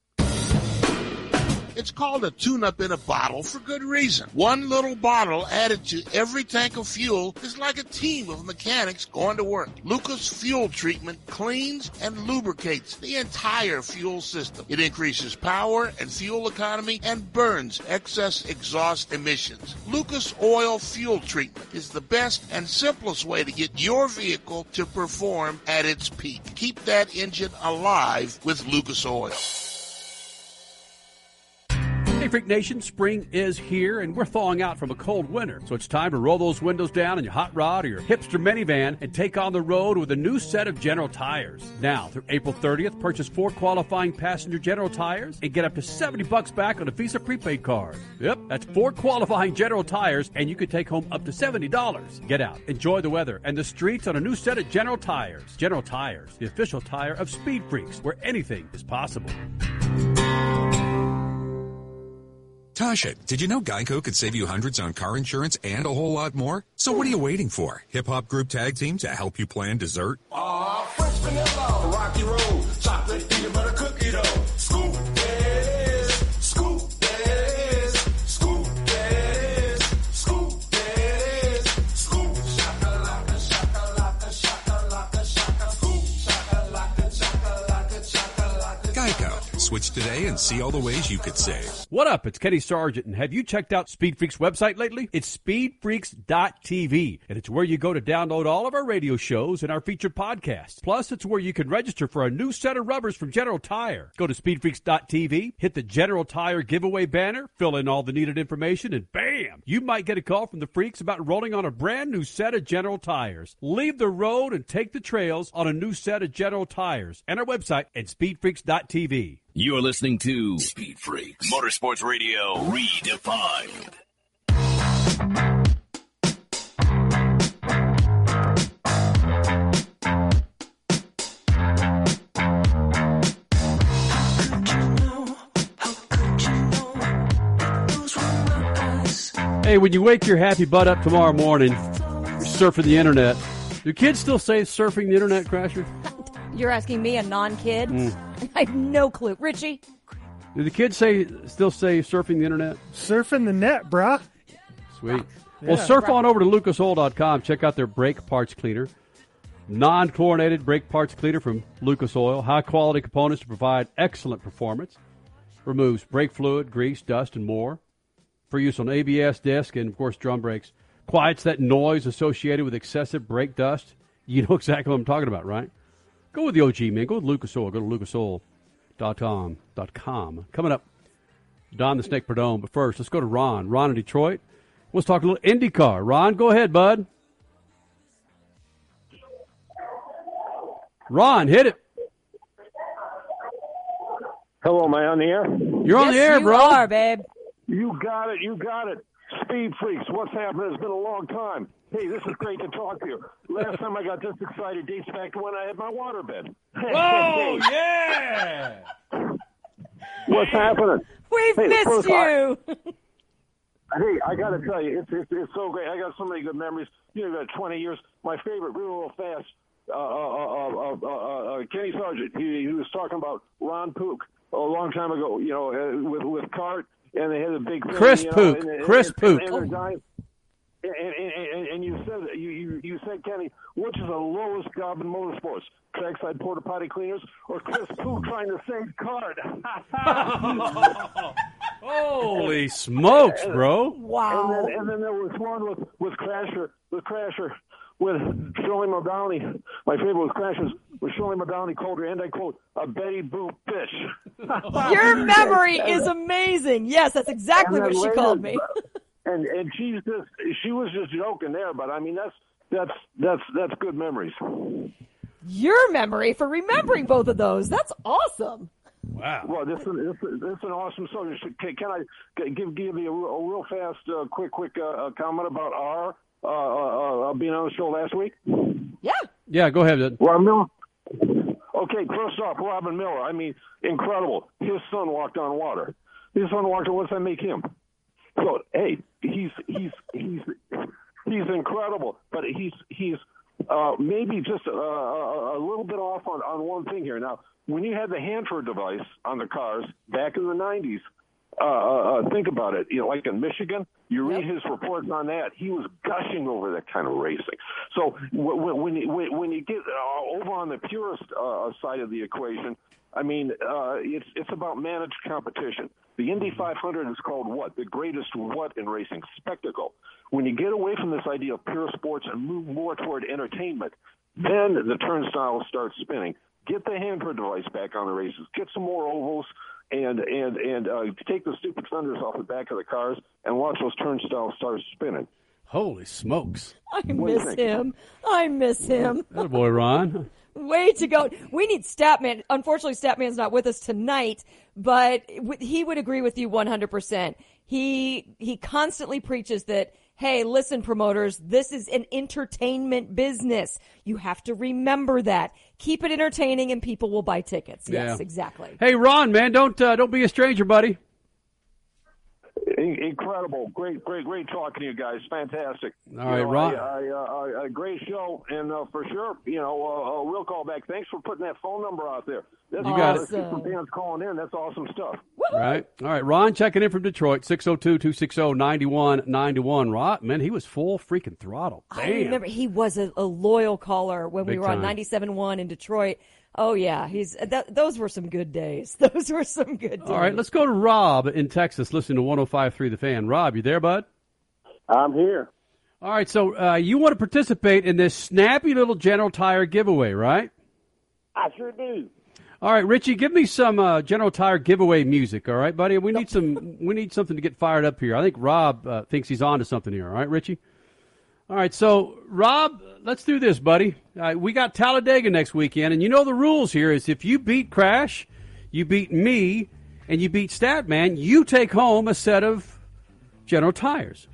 It's called a tune-up in a bottle for good reason. One little bottle added to every tank of fuel is like a team of mechanics going to work. Lucas Fuel Treatment cleans and lubricates the entire fuel system. It increases power and fuel economy and burns excess exhaust emissions. Lucas Oil Fuel Treatment is the best and simplest way to get your vehicle to perform at its peak. Keep that engine alive with Lucas Oil. Hey, Freak Nation, spring is here, and we're thawing out from a cold winter, so it's time to roll those windows down in your hot rod or your hipster minivan and take on the road with a new set of General Tires. Now, through April thirtieth, purchase four qualifying passenger General Tires and get up to seventy bucks back on a Visa prepaid card. Yep, that's four qualifying General Tires, and you could take home up to seventy dollars. Get out, enjoy the weather and the streets on a new set of General Tires. General Tires, the official tire of Speed Freaks, where anything is possible. Tasha, did you know Geico could save you hundreds on car insurance and a whole lot more? So what are you waiting for? Hip-hop group tag team to help you plan dessert? Aw, fresh vanilla, rocky road, chocolate peanut butter cookie dough. Scoop this, scoop this, scoop this, scoop this, scoop. Shakalaka, shakalaka, shakalaka, shakalaka, scoop. Shakalaka, shakalaka, shakalaka, Geico. Switch today and see all the ways you could save. What up? It's Kenny Sargent, and have you checked out Speed Freaks' website lately? It's speed freaks dot t v, and it's where you go to download all of our radio shows and our featured podcasts. Plus, it's where you can register for a new set of rubbers from General Tire. Go to speed freaks dot t v, hit the General Tire giveaway banner, fill in all the needed information, and bam! You might get a call from the freaks about rolling on a brand new set of General Tires. Leave the road and take the trails on a new set of General Tires and our website at speed freaks dot t v. You're listening to Speed Freaks Motorsports Radio Redefined. Hey, when you wake your happy butt up tomorrow morning, you're surfing the internet. Do kids still say surfing the internet, Crasher? You're asking me, a non-kid? Mm. I have no clue. Richie? Do the kids say still say surfing the internet? Surfing the net, brah. Sweet. Yeah. Well, surf on over to lucas oil dot com. Check out their brake parts cleaner. Non-chlorinated brake parts cleaner from Lucas Oil. High-quality components to provide excellent performance. Removes brake fluid, grease, dust, and more. For use on A B S, disc, and, of course, drum brakes. Quiets that noise associated with excessive brake dust. You know exactly what I'm talking about, right? Go with the O G, man. Go with Lucas Oil. Go to lucas oil dot com. Coming up, Don the Snake Prudhomme. But first, let's go to Ron. Ron in Detroit. Let's talk a little IndyCar. Ron, go ahead, bud. Ron, hit it. Hello, am I on the air? You're on yes, the air, you bro. You are, babe. You got it. You got it. Speed Freaks, what's happening? It's been a long time. Hey, this is great to talk to you. Last time I got this excited dates back to when I had my waterbed. Whoa, yeah! What's happening? We've hey, missed you. I, hey, I got to tell you, it's, it's it's so great. I got so many good memories. You know, got twenty years. My favorite, real fast, uh, uh, uh, uh, uh, uh, Kenny Sargent. He, he was talking about Ron Pook a long time ago. You know, uh, with with Cart, and they had a big thing, Chris you know, Pook. And, and, Chris and, Pook. And, and And, and, and you said you, you, you said, Kenny, which is the lowest job in motorsports? Trackside porta potty cleaners or Chris Pooh trying to save card? Holy smokes, bro! Wow. And then, and then there was one with with Crasher, with Crasher, with Shirley Muldowney. My favorite was Crasher's with Shirley Muldowney called her, and I quote, "a Betty Boop bitch." Your memory is amazing. Yes, that's exactly what she called me. And and she's just she was just joking there, but I mean that's that's that's that's good memories. Your memory for remembering both of those—that's awesome. Wow. Well, this is this, this is an awesome song. Can I give give you a, a real fast, uh, quick, quick uh, comment about our uh, uh, being on the show last week? Yeah. Yeah. Go ahead, Ed. Robin Miller. Okay. First off, Robin Miller. I mean, incredible. His son walked on water. His son walked on. What does that make him? So hey, he's he's he's he's incredible, but he's he's uh, maybe just a, a, a little bit off on, on one thing here. Now, when you had the Hanford device on the cars back in the nineties, uh, uh, think about it. You know, like in Michigan, you read his reports on that. He was gushing over that kind of racing. So when when you, when you get uh, over on the purist uh, side of the equation, I mean, uh, it's it's about managed competition. The Indy five hundred is called what? The greatest what in racing? Spectacle. When you get away from this idea of pure sports and move more toward entertainment, then the turnstile starts spinning. Get the Hanford device back on the races. Get some more ovals and and, and uh, take the stupid fenders off the back of the cars and watch those turnstiles start spinning. Holy smokes. I miss him. I miss him. That boy, Ron. Way to go. We need Statman. Unfortunately, Statman's not with us tonight, but he would agree with you one hundred percent. He, he constantly preaches that, hey, listen, promoters, this is an entertainment business. You have to remember that. Keep it entertaining and people will buy tickets. Yes, yeah. Exactly. Hey, Ron, man, don't, uh, don't be a stranger, buddy. Incredible. Great, great, great talking to you guys. Fantastic. All right, you know, Ron. I, I, I, a great show, and uh, for sure, you know, uh, we'll call back. Thanks for putting that phone number out there. That's you got awesome. It. From fans calling in. That's awesome stuff. Woo-hoo! Right. All right, Ron checking in from Detroit, six oh two, two six oh, nine one nine one. Ron, man, he was full freaking throttle. Damn. I remember he was a, a loyal caller when Big we were time. On ninety-seven point one in Detroit. Oh, yeah. he's that, Those were some good days. Those were some good days. All right, let's go to Rob in Texas, listening to one oh five point three The Fan. Rob, you there, bud? I'm here. All right, so uh, you want to participate in this snappy little General Tire giveaway, right? I sure do. All right, Richie, give me some uh, General Tire giveaway music, all right, buddy? We need some. We need something to get fired up here. I think Rob uh, thinks he's on to something here, all right, Richie? All right, so, Rob, let's do this, buddy. Uh, we got Talladega next weekend, and you know the rules here is if you beat Crash, you beat me, and you beat Statman, you take home a set of General Tires.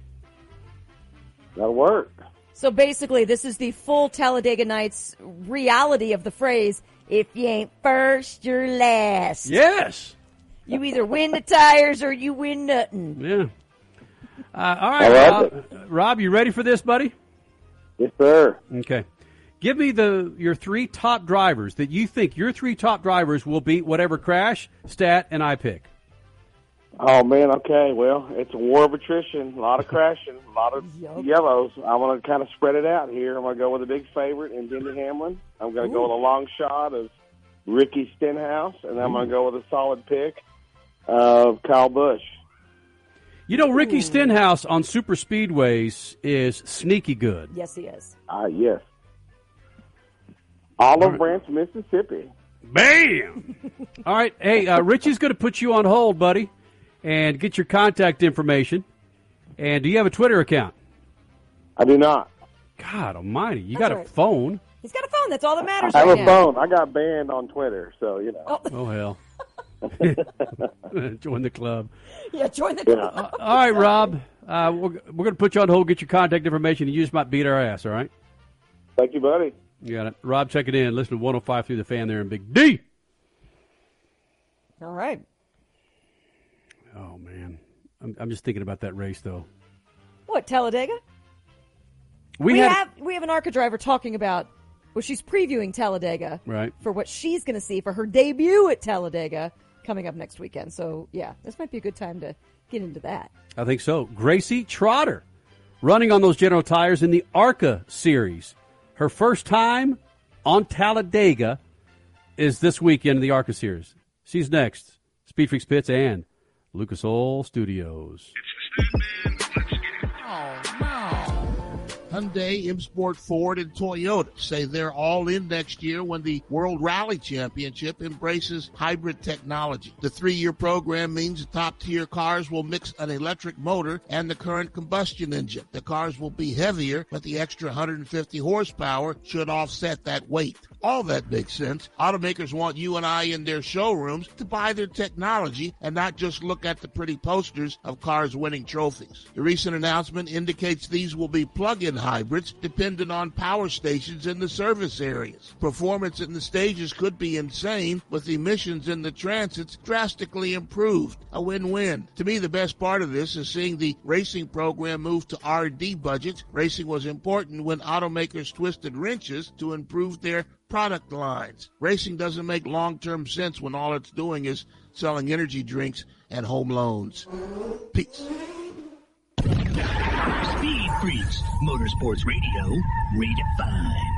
That'll work. So, basically, this is the full Talladega Nights reality of the phrase, if you ain't first, you're last. Yes. You either win the tires or you win nothing. Yeah. Uh, all right, Rob. Rob, you ready for this, buddy? Yes, sir. Okay. Give me the your three top drivers that you think your three top drivers will beat whatever Crash, Stat, and I pick. Oh, man, okay. Well, it's a war of attrition, a lot of crashing, a lot of yep. yellows. I'm going to kind of spread it out here. I'm going to go with a big favorite in Denny Hamlin. I'm going to go with a long shot of Ricky Stenhouse, and I'm going to go with a solid pick of Kyle Busch. You know, Ricky Stenhouse on super speedways is sneaky good. Yes, he is. Ah, uh, yes. Olive Branch, Mississippi. Bam! All right. Hey, uh, Richie's going to put you on hold, buddy, and get your contact information. And do you have a Twitter account? I do not. God almighty. You That's got right. a phone. He's got a phone. That's all that matters I have right a now. phone. I got banned on Twitter, so, you know. Oh, oh hell. Join the club. Yeah, join the club. Yeah. Uh, all right, Rob. Uh, we're we're going to put you on hold, get your contact information, and you just might beat our ass, all right? Thank you, buddy. You got it. Rob, check it in. Listen to one oh five through the fan there in Big D. All right. Oh, man. I'm, I'm just thinking about that race, though. What, Talladega? We, we, had, have, we have an ARCA driver talking about Well, she's previewing Talladega right. for what she's going to see for her debut at Talladega coming up next weekend. So, yeah, this might be a good time to get into that. I think so. Gracie Trotter running on those General Tires in the ARCA series. Her first time on Talladega is this weekend in the ARCA series. She's next. Speed Freaks Pits and Lucas Oil Studios. Oh, no. Hyundai, M Sport, Ford, and Toyota say they're all in next year when the World Rally Championship embraces hybrid technology. The three-year program means the top-tier cars will mix an electric motor and the current combustion engine. The cars will be heavier, but the extra one hundred fifty horsepower should offset that weight. All that makes sense. Automakers want you and I in their showrooms to buy their technology and not just look at the pretty posters of cars winning trophies. The recent announcement indicates these will be plug-in hybrids dependent on power stations in the service areas. Performance in the stages could be insane, with emissions in the transits drastically improved. A win-win. To me, the best part of this is seeing the racing program move to R and D budgets. Racing was important when automakers twisted wrenches to improve their product lines. Racing doesn't make long-term sense when all it's doing is selling energy drinks and home loans. Peace. Speed Freaks, Motorsports Radio, redefined.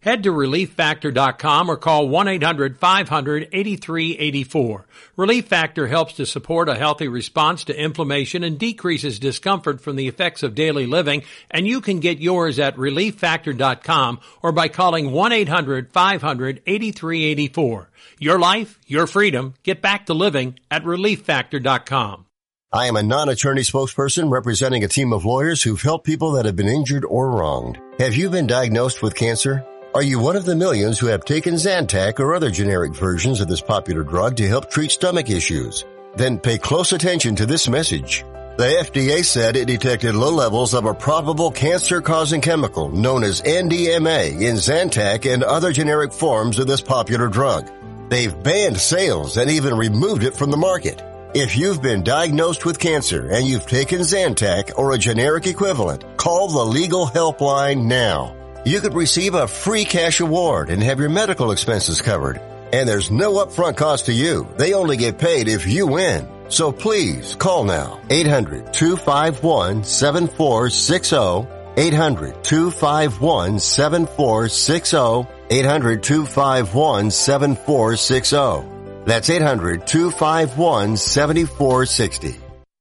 Head to relief factor dot com or call one eight hundred five hundred eighty-three eighty-four. Relief Factor helps to support a healthy response to inflammation and decreases discomfort from the effects of daily living, and you can get yours at relief factor dot com or by calling one eight hundred five hundred eighty-three eighty-four. Your life, your freedom. Get back to living at relief factor dot com. I am a non-attorney spokesperson representing a team of lawyers who've helped people that have been injured or wronged. Have you been diagnosed with cancer? Are you one of the millions who have taken Zantac or other generic versions of this popular drug to help treat stomach issues? Then pay close attention to this message. The F D A said it detected low levels of a probable cancer-causing chemical known as N D M A in Zantac and other generic forms of this popular drug. They've banned sales and even removed it from the market. If you've been diagnosed with cancer and you've taken Zantac or a generic equivalent, call the legal helpline now. You could receive a free cash award and have your medical expenses covered. And there's no upfront cost to you. They only get paid if you win. So please call now. eight hundred two five one seven four six zero. eight hundred two five one seven four six zero. eight hundred two five one seven four six zero. That's eight hundred two five one seven four six zero.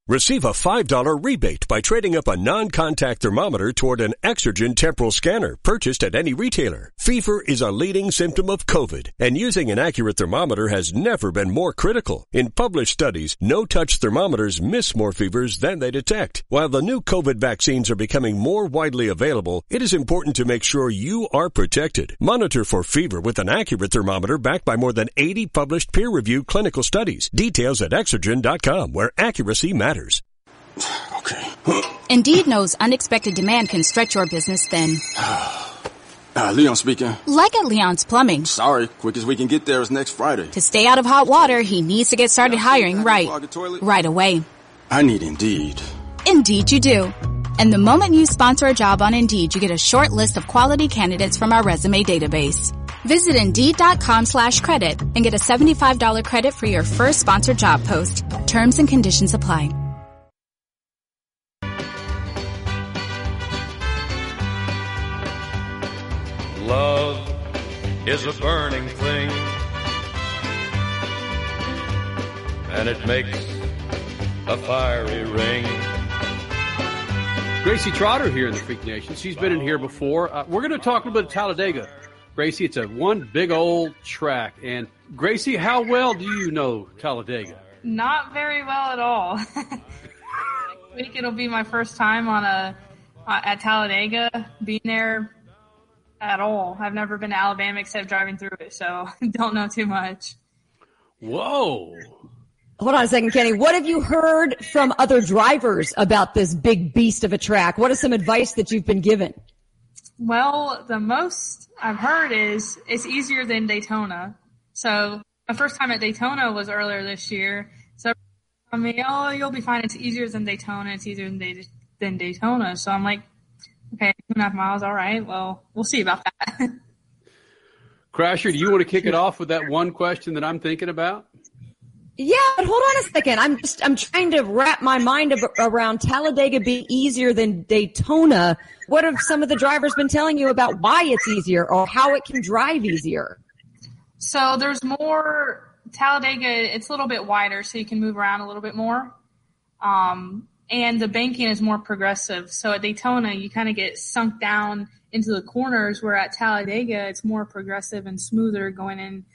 Receive a five dollars rebate by trading up a non-contact thermometer toward an Exergen temporal scanner purchased at any retailer. Fever is a leading symptom of COVID, and using an accurate thermometer has never been more critical. In published studies, no-touch thermometers miss more fevers than they detect. While the new COVID vaccines are becoming more widely available, it is important to make sure you are protected. Monitor for fever with an accurate thermometer backed by more than eighty published peer-reviewed clinical studies. Details at exergen dot com, where accuracy matters. Okay. Indeed knows unexpected demand can stretch your business thin. Uh, Leon speaking. Like at Leon's Plumbing. Sorry, quickest we can get there is next Friday. To stay out of hot water, he needs to get started hiring right, right away. I need Indeed. Indeed you do. And the moment you sponsor a job on Indeed, you get a short list of quality candidates from our resume database. Visit Indeed.com slash credit and get a seventy-five dollars credit for your first sponsored job post. Terms and conditions apply. Love is a burning thing, and it makes a fiery ring. Gracie Trotter here in the Freak Nation. She's been in here before. Uh, we're going to talk a little bit of Talladega. Gracie, it's a one big old track. And Gracie, how well do you know Talladega? Not very well at all. Next week it'll be my first time on a uh, at Talladega, being there at all. I've never been to Alabama except driving through it, so don't know too much. Whoa. Hold on a second, Kenny. What have you heard from other drivers about this big beast of a track? What is some advice that you've been given? Well, the most I've heard is it's easier than Daytona. So my first time at Daytona was earlier this year. So I mean, oh, you'll be fine. It's easier than Daytona. It's easier than, Day- than Daytona. So I'm like, okay, two and a half miles. All right. Well, we'll see about that. Crasher, do you want to kick it off with that one question that I'm thinking about? Yeah, but hold on a second. I'm just I'm trying to wrap my mind ab- around Talladega being easier than Daytona. What have some of the drivers been telling you about why it's easier or how it can drive easier? So there's more Talladega. It's a little bit wider, so you can move around a little bit more. Um, and the banking is more progressive. So at Daytona, you kind of get sunk down into the corners, where at Talladega, it's more progressive and smoother going in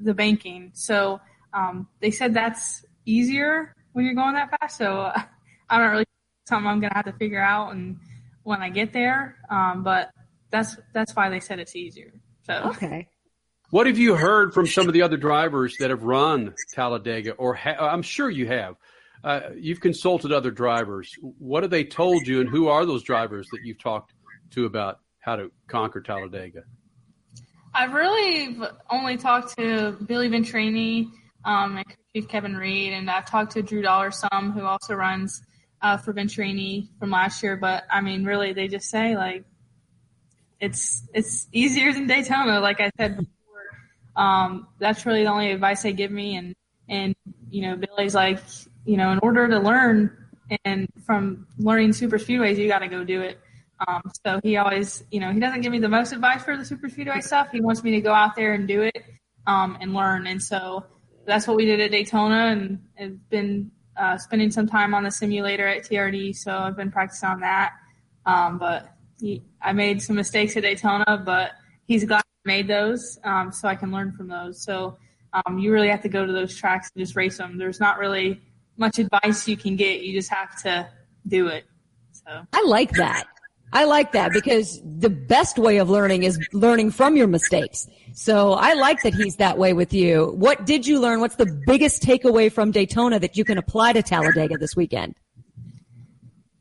the banking. So um, they said that's easier when you're going that fast. So uh, I don't really something I'm going to have to figure out and when I get there. Um, but that's that's why they said it's easier. So okay. What have you heard from some of the other drivers that have run Talladega, or ha- I'm sure you have? Uh, you've consulted other drivers. What have they told you, and who are those drivers that you've talked to about how to conquer Talladega? I've really only talked to Billy Ventrini um, and Chief Kevin Reed, and I've talked to Drew Dollar some, who also runs uh, for Ventrini from last year. But, I mean, really, they just say, like, it's it's easier than Daytona, like I said before. Um, that's really the only advice they give me. And, and, you know, Billy's like, you know, in order to learn and from learning super speedways, you got to go do it. Um, so he always, you know, he doesn't give me the most advice for the super speedway stuff. He wants me to go out there and do it, um, and learn. And so that's what we did at Daytona, and I've been, uh, spending some time on the simulator at T R D. So I've been practicing on that. Um, but he, I made some mistakes at Daytona, but he's glad made those, um, so I can learn from those. So um, you really have to go to those tracks and just race them. There's not really much advice you can get. You just have to do it. So I like that. I like that, because the best way of learning is learning from your mistakes. So I like that he's that way with you. What did you learn? What's the biggest takeaway from Daytona that you can apply to Talladega this weekend?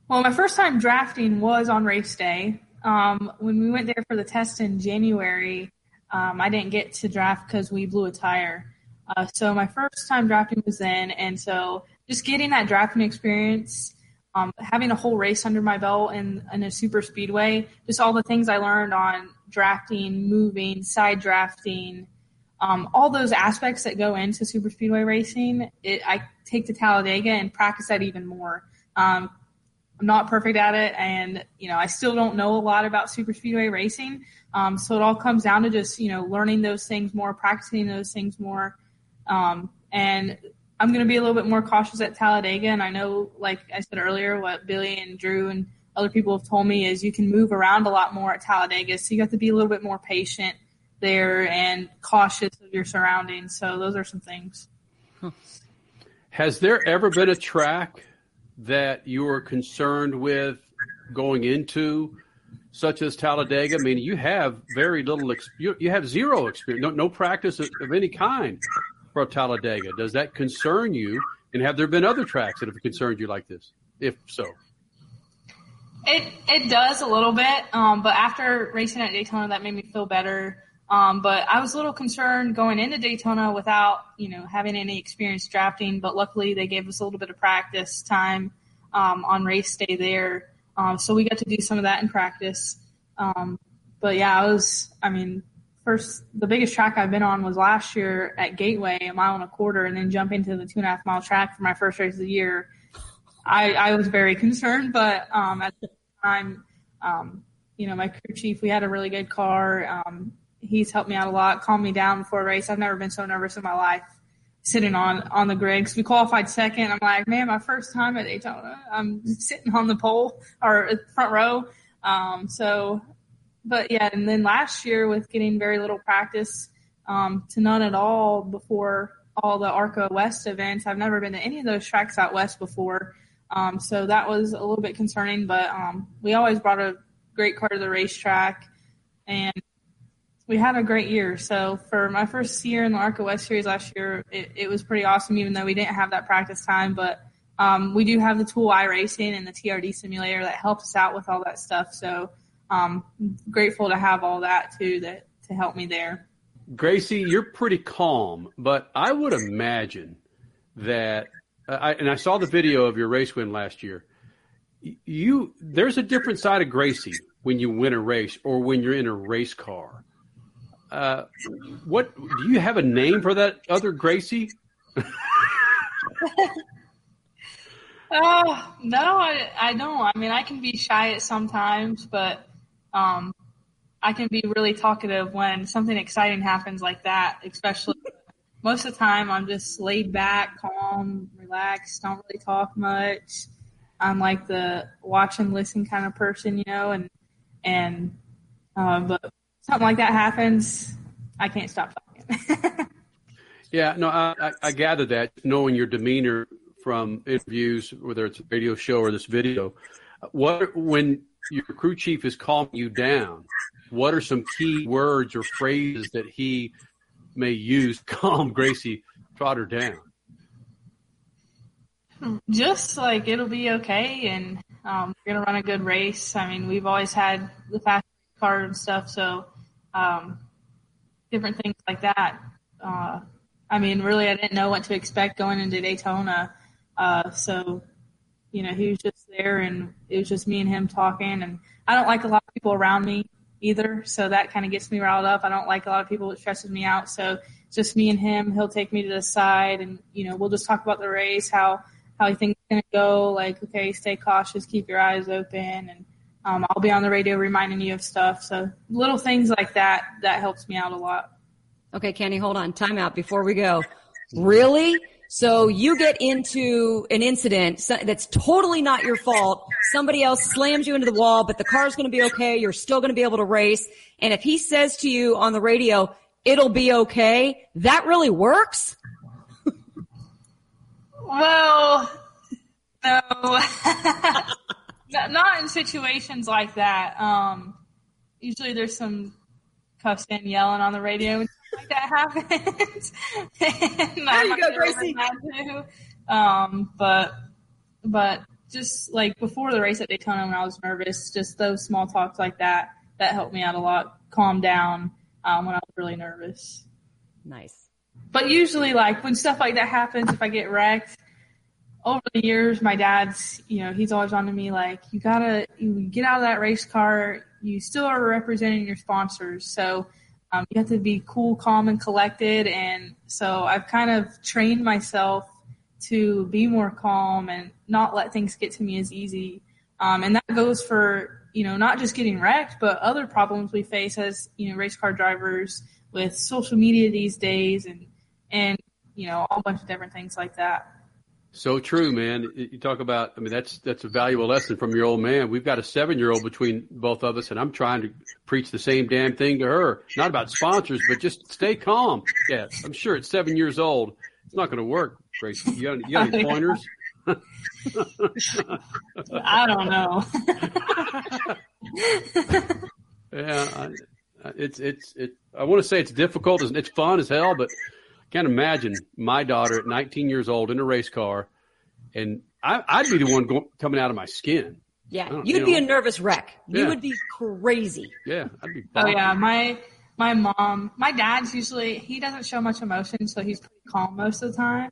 Well, my first time drafting was on race day. Um, when we went there for the test in January, um, I didn't get to draft because we blew a tire. Uh, so my first time drafting was then, and so just getting that drafting experience, um, having a whole race under my belt in, in a super speedway, just all the things I learned on drafting, moving, side drafting, um, all those aspects that go into super speedway racing, it, I take to Talladega and practice that even more. Um, I'm not perfect at it, and, you know, I still don't know a lot about super speedway racing. Um, so it all comes down to just, you know, learning those things more, practicing those things more. Um, and I'm going to be a little bit more cautious at Talladega. And I know, like I said earlier, what Billy and Drew and other people have told me is you can move around a lot more at Talladega. So you have to be a little bit more patient there and cautious of your surroundings. So those are some things. Huh. Has there ever been a track that you were concerned with going into, such as Talladega? I mean, you have very little – you have zero experience, no, no practice of, of any kind for Talladega. Does that concern you? And have there been other tracks that have concerned you like this, if so? It it does a little bit, um, but after racing at Daytona, that made me feel better. Um, but I was a little concerned going into Daytona without, you know, having any experience drafting. But luckily, they gave us a little bit of practice time um, on race day there. Um, so we got to do some of that in practice. Um, but, yeah, I was – I mean, first – the biggest track I've been on was last year at Gateway, a mile and a quarter, and then jumping to the two-and-a-half-mile track for my first race of the year. I, I was very concerned, but um, at the time, um, you know, my crew chief, we had a really good car. Um He's helped me out a lot, calmed me down before a race. I've never been so nervous in my life sitting on, on the grid. Because we qualified second. I'm like, man, my first time at Daytona, I'm sitting on the pole or front row. Um, so, but, yeah, and then last year with getting very little practice um, to none at all before all the ARCA West events, I've never been to any of those tracks out west before. Um, so that was a little bit concerning, but um, we always brought a great car to the racetrack. and we had a great year. So for my first year in the ARCA West Series last year, it, it was pretty awesome, even though we didn't have that practice time. But um, we do have the tool iRacing and the T R D simulator that helps us out with all that stuff. So um, I'm grateful to have all that, too, that to help me there. Gracie, you're pretty calm, but I would imagine that uh, – I, and I saw the video of your race win last year. You there's a different side of Gracie when you win a race or when you're in a race car. Uh, what do you have a name for that other Gracie? Oh, no, I, I don't. I mean, I can be shy at sometimes, but um, I can be really talkative when something exciting happens like that, especially most of the time I'm just laid back, calm, relaxed, don't really talk much. I'm like the watch and listen kind of person, you know, and, and, uh, but something like that happens, I can't stop talking. Yeah, no, I, I, I gather that, knowing your demeanor from interviews, whether it's a radio show or this video. What, when your crew chief is calming you down, what are some key words or phrases that he may use to calm Gracie Trotter down? Just like, it'll be okay, and um, we're going to run a good race. I mean, we've always had the fast car and stuff, so um, different things like that. Uh, I mean, really, I didn't know what to expect going into Daytona. Uh, so, you know, he was just there, and it was just me and him talking. And I don't like a lot of people around me either, so that kind of gets me riled up. I don't like a lot of people. It stresses me out. So just me and him, he'll take me to the side, and, you know, we'll just talk about the race, how – how you think it's going to go, like, okay, stay cautious, keep your eyes open, and um, I'll be on the radio reminding you of stuff. So little things like that, that helps me out a lot. Okay, Kenny, hold on. Time out before we go. Really? So you get into an incident that's totally not your fault. Somebody else slams you into the wall, but the car's going to be okay. You're still going to be able to race. And if he says to you on the radio, it'll be okay, that really works? Well, no, not in situations like that. Um, usually there's some cussing, yelling on the radio and stuff like that happens. And there you go, Gracie. Um, but, but just like before the race at Daytona when I was nervous, just those small talks like that, that helped me out a lot, calm down um, when I was really nervous. Nice. But usually, like, when stuff like that happens, if I get wrecked, over the years, my dad's, you know, he's always on to me, like, you got to you get out of that race car. You still are representing your sponsors. So um, you have to be cool, calm, and collected. And so I've kind of trained myself to be more calm and not let things get to me as easy. Um, and that goes for, you know, not just getting wrecked, but other problems we face as, you know, race car drivers with social media these days and, and, you know, a bunch of different things like that. So true, man. You talk about, I mean, that's that's a valuable lesson from your old man. We've got a seven-year-old between both of us, and I'm trying to preach the same damn thing to her. Not about sponsors, but just stay calm. Yeah, I'm sure at seven years old, it's not going to work, Gracie. You got, you got any pointers? I don't know. Yeah, I, it's, it's, it, I want to say it's difficult. It's fun as hell, but can't imagine my daughter at nineteen years old in a race car, and I, I'd be the one going, coming out of my skin. Yeah, you'd you be know. a nervous wreck. Yeah. You would be crazy. Yeah, I'd be bothered. Oh, yeah, my my mom, my dad's usually, he doesn't show much emotion, so he's pretty calm most of the time.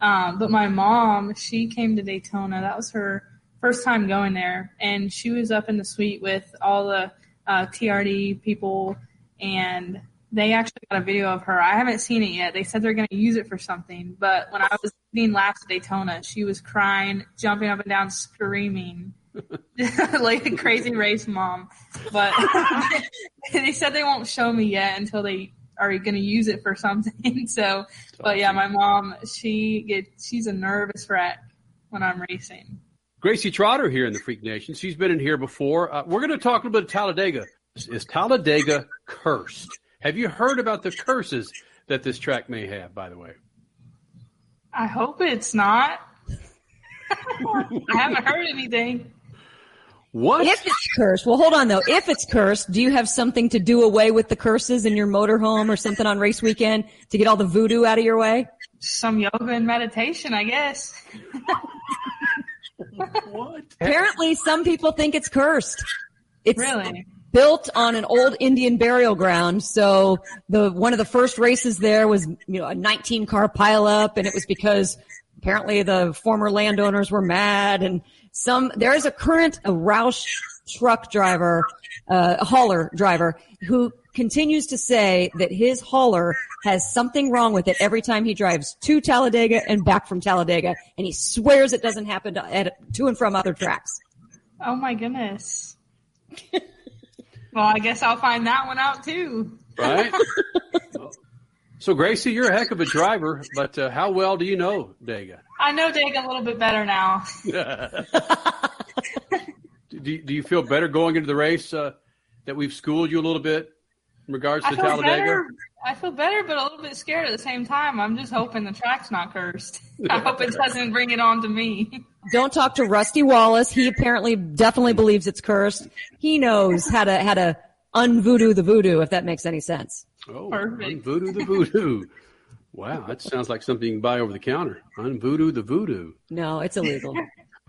Um, but my mom, she came to Daytona. That was her first time going there, and she was up in the suite with all the uh, T R D people, and they actually got a video of her. I haven't seen it yet. They said they're going to use it for something. But when I was leaving last Daytona, she was crying, jumping up and down, screaming, like a crazy race mom. But they said they won't show me yet until they are going to use it for something. So, but yeah, my mom, she gets, she's a nervous wreck when I'm racing. Gracie Trotter here in the Freak Nation. She's been in here before. Uh, we're going to talk a little bit of Talladega. Is Talladega cursed? Have you heard about the curses that this track may have, by the way? I hope it's not. I haven't heard anything. What? If it's cursed. Well, hold on, though. If it's cursed, do you have something to do away with the curses in your motorhome or something on race weekend to get all the voodoo out of your way? Some yoga and meditation, I guess. What? Apparently, some people think it's cursed. It's really built on an old Indian burial ground. So the one of the first races there was, you know, a nineteen car pileup, and it was because apparently the former landowners were mad. And some there is a current a Roush truck driver, uh, a hauler driver, who continues to say that his hauler has something wrong with it every time he drives to Talladega and back from Talladega, and he swears it doesn't happen to, at, to and from other tracks. Oh, my goodness. Well, I guess I'll find that one out, too. Right? So, Gracie, you're a heck of a driver, but uh, how well do you know Dega? I know Dega a little bit better now. do, do you feel better going into the race uh, that we've schooled you a little bit in regards to Talladega? Better. I feel better, but a little bit scared at the same time. I'm just hoping the track's not cursed. I hope it doesn't bring it on to me. Don't talk to Rusty Wallace. He apparently definitely believes it's cursed. He knows how to how to unvoodoo the voodoo, if that makes any sense. Oh, perfect. Unvoodoo the voodoo. Wow, that sounds like something you can buy over the counter. Unvoodoo the voodoo. No, it's illegal.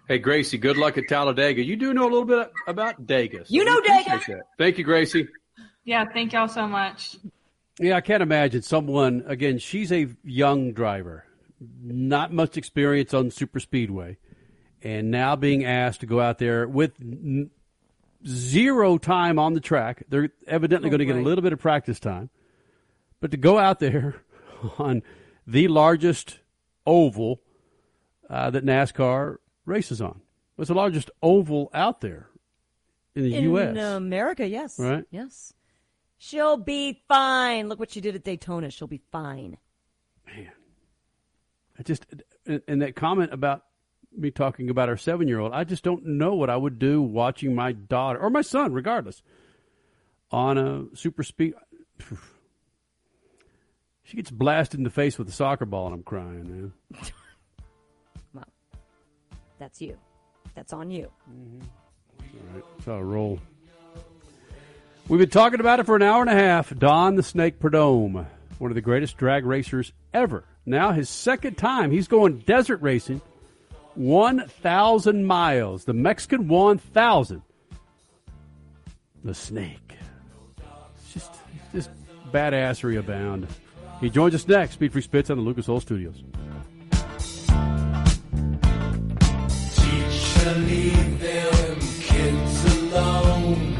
Hey, Gracie, good luck at Talladega. You do know a little bit about Dega. So you know Dega. Thank you, Gracie. Yeah, thank y'all so much. Yeah, I can't imagine someone, again, she's a young driver, not much experience on super speedway, and now being asked to go out there with n- zero time on the track. They're evidently oh, going to get right. a little bit of practice time, but to go out there on the largest oval uh, that NASCAR races on. It's the largest oval out there in the in U S. In America, yes. Right? Yes. She'll be fine. Look what she did at Daytona. She'll be fine. Man. I just, and that comment about me talking about our seven-year-old, I just don't know what I would do watching my daughter, or my son, regardless, on a super speed. She gets blasted in the face with a soccer ball, and I'm crying, man. Well, that's you. That's on you. Mm-hmm. All right. That's how I roll. We've been talking about it for an hour and a half. Don the Snake Prudhomme, one of the greatest drag racers ever. Now his second time. He's going desert racing, one thousand miles. The Mexican one thousand. The Snake. It's just, it's just badassery abound. He joins us next. Speed Free Spitz on the Lucas Oil Studios. Teacher, leave them kids alone.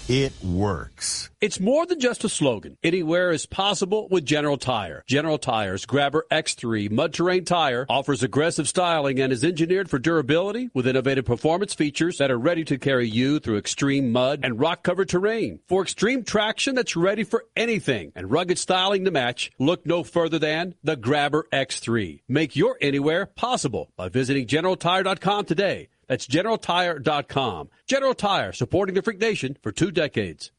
It works. It's more than just a slogan. Anywhere is possible with General Tire. General Tire's Grabber X three mud terrain tire offers aggressive styling and is engineered for durability with innovative performance features that are ready to carry you through extreme mud and rock-covered terrain. For extreme traction that's ready for anything and rugged styling to match, look no further than the Grabber X three. Make your anywhere possible by visiting general tire dot com today. That's general tire dot com. General Tire, supporting the Freak Nation for two decades.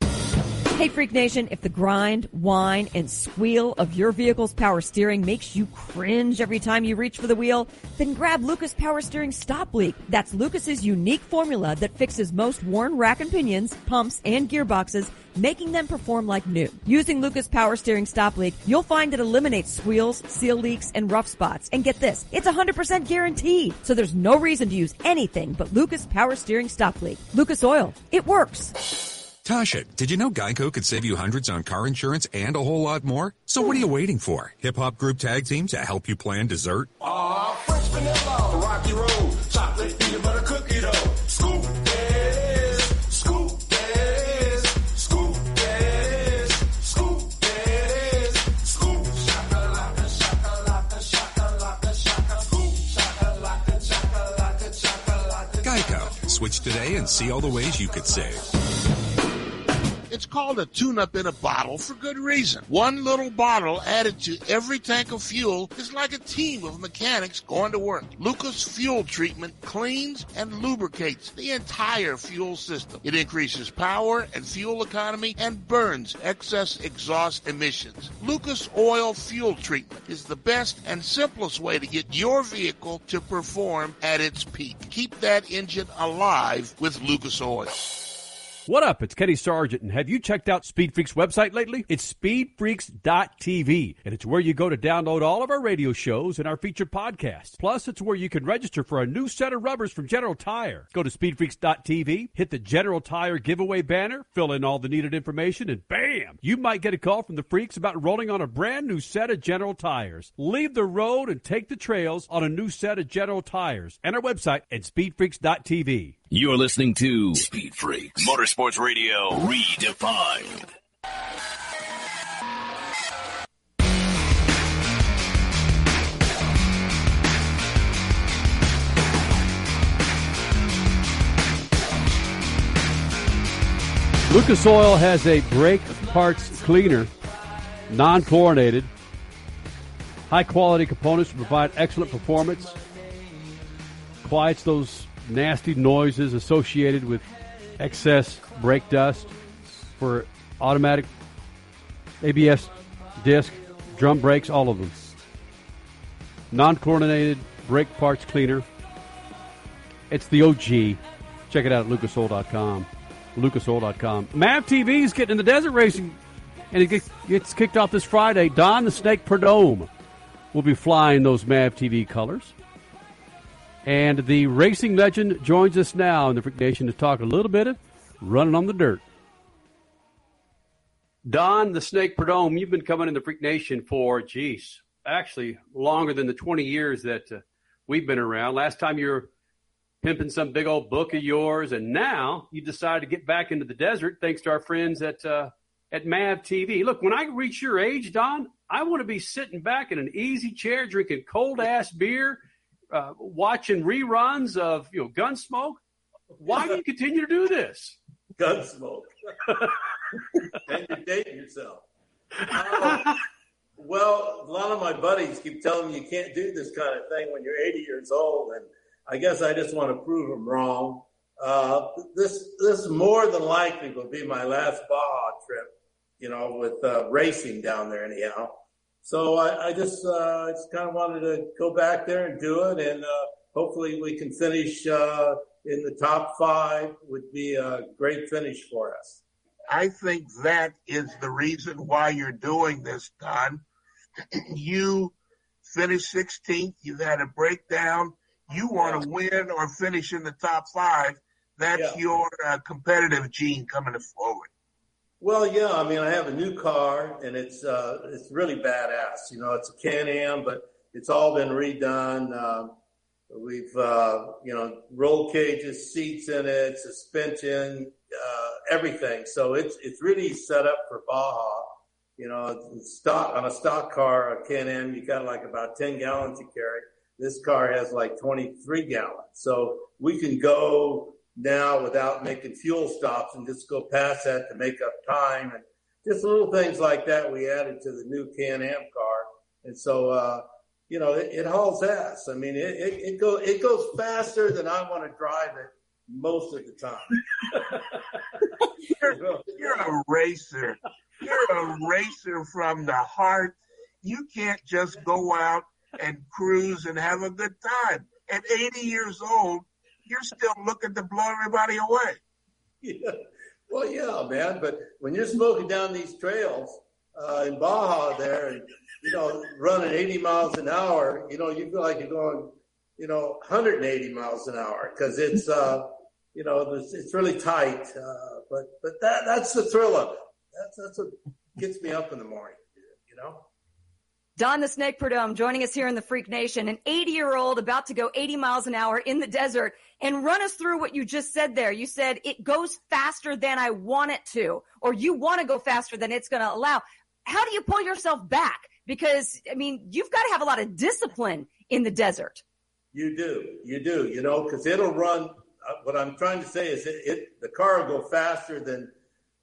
Hey, Freak Nation, if the grind, whine, and squeal of your vehicle's power steering makes you cringe every time you reach for the wheel, then grab Lucas Power Steering Stop Leak. That's Lucas's unique formula that fixes most worn rack and pinions, pumps, and gearboxes, making them perform like new. Using Lucas Power Steering Stop Leak, you'll find it eliminates squeals, seal leaks, and rough spots. And get this, it's one hundred percent guaranteed, so there's no reason to use anything but Lucas Power Steering Stop Leak. Lucas Oil, it works. Tasha, did you know Geico could save you hundreds on car insurance and a whole lot more? So what are you waiting for? Hip-hop group tag team to help you plan dessert? Aw, uh, French vanilla, rocky road, chocolate peanut butter cookie dough, scoop, yeah. Switch today and see all the ways you could save. It's called a tune-up in a bottle for good reason. One little bottle added to every tank of fuel is like a team of mechanics going to work. Lucas Fuel Treatment cleans and lubricates the entire fuel system. It increases power and fuel economy and burns excess exhaust emissions. Lucas Oil Fuel Treatment is the best and simplest way to get your vehicle to perform at its peak. Keep that engine alive with Lucas Oil. What up? It's Kenny Sargent, and have you checked out Speed Freaks' website lately? It's speed freaks dot t v, and it's where you go to download all of our radio shows and our featured podcasts. Plus, it's where you can register for a new set of rubbers from General Tire. Go to speed freaks dot t v, hit the General Tire giveaway banner, fill in all the needed information, and bam! You might get a call from the freaks about rolling on a brand new set of General Tires. Leave the road and take the trails on a new set of General Tires and our website at speed freaks dot t v. You're listening to Speed Freaks Motorsports Radio Redefined. Lucas Oil has a brake parts cleaner, non-chlorinated, high-quality components to provide excellent performance, quiets those nasty noises associated with excess brake dust for automatic, A B S disc, drum brakes, all of them. Non-chlorinated brake parts cleaner. It's the O G. Check it out at lucas oil dot com. lucas oil dot com. M A V T V is getting into desert racing, and it gets, gets kicked off this Friday. Don the Snake Prudhomme will be flying those M A V T V colors. And the racing legend joins us now in the Freak Nation to talk a little bit of running on the dirt. Don the Snake Prudhomme, you've been coming in the Freak Nation for, geez, actually longer than the twenty years that uh, we've been around. Last time you were pimping some big old book of yours, and now you decide to get back into the desert thanks to our friends at uh, at M A V T V. Look, when I reach your age, Don, I want to be sitting back in an easy chair drinking cold-ass beer, Uh, watching reruns of, you know, Gunsmoke. Why do you continue to do this? Gunsmoke. And you're dating yourself. Uh, well, a lot of my buddies keep telling me you can't do this kind of thing when you're eighty years old, and I guess I just want to prove them wrong. Uh, this this more than likely will be my last Baja trip, you know, with uh, racing down there anyhow. So I, I just uh, just kind of wanted to go back there and do it, and uh, hopefully we can finish uh, in the top five. Would be a great finish for us. I think that is the reason why you're doing this, Don. You finished sixteenth. You had a breakdown. You want to win or finish in the top five. That's yeah. your uh, competitive gene coming forward. Well, yeah, I mean, I have a new car, and it's uh, it's really badass. You know, it's a Can-Am, but it's all been redone. Uh, we've, uh, you know, roll cages, seats in it, suspension, uh, everything. So it's it's really set up for Baja. You know, it's stock on a stock car, a Can-Am, you got like about ten gallons you carry. This car has like twenty-three gallons. So we can go now without making fuel stops and just go past that to make up time, and just little things like that we added to the new Can-Am car. And so, uh, you know, it, it hauls ass. I mean, it, it, it goes, it goes faster than I want to drive it most of the time. you're, you're a racer. You're a racer from the heart. You can't just go out and cruise and have a good time. At eighty years old, you're still looking to blow everybody away. Yeah. Well, yeah, man. But when you're smoking down these trails uh, in Baja there and, you know, running eighty miles an hour, you know, you feel like you're going, you know, one hundred eighty miles an hour because it's, uh, you know, it's, it's really tight. Uh, but but that that's the thrill of it. That's, that's what gets me up in the morning, you know. Don the Snake Prudhomme joining us here in the Freak Nation, an eighty-year-old about to go eighty miles an hour in the desert, and run us through what you just said there. You said it goes faster than I want it to, or you want to go faster than it's going to allow. How do you pull yourself back? Because, I mean, you've got to have a lot of discipline in the desert. You do. You do, you know, because it'll run what I'm trying to say is it, it the car will go faster than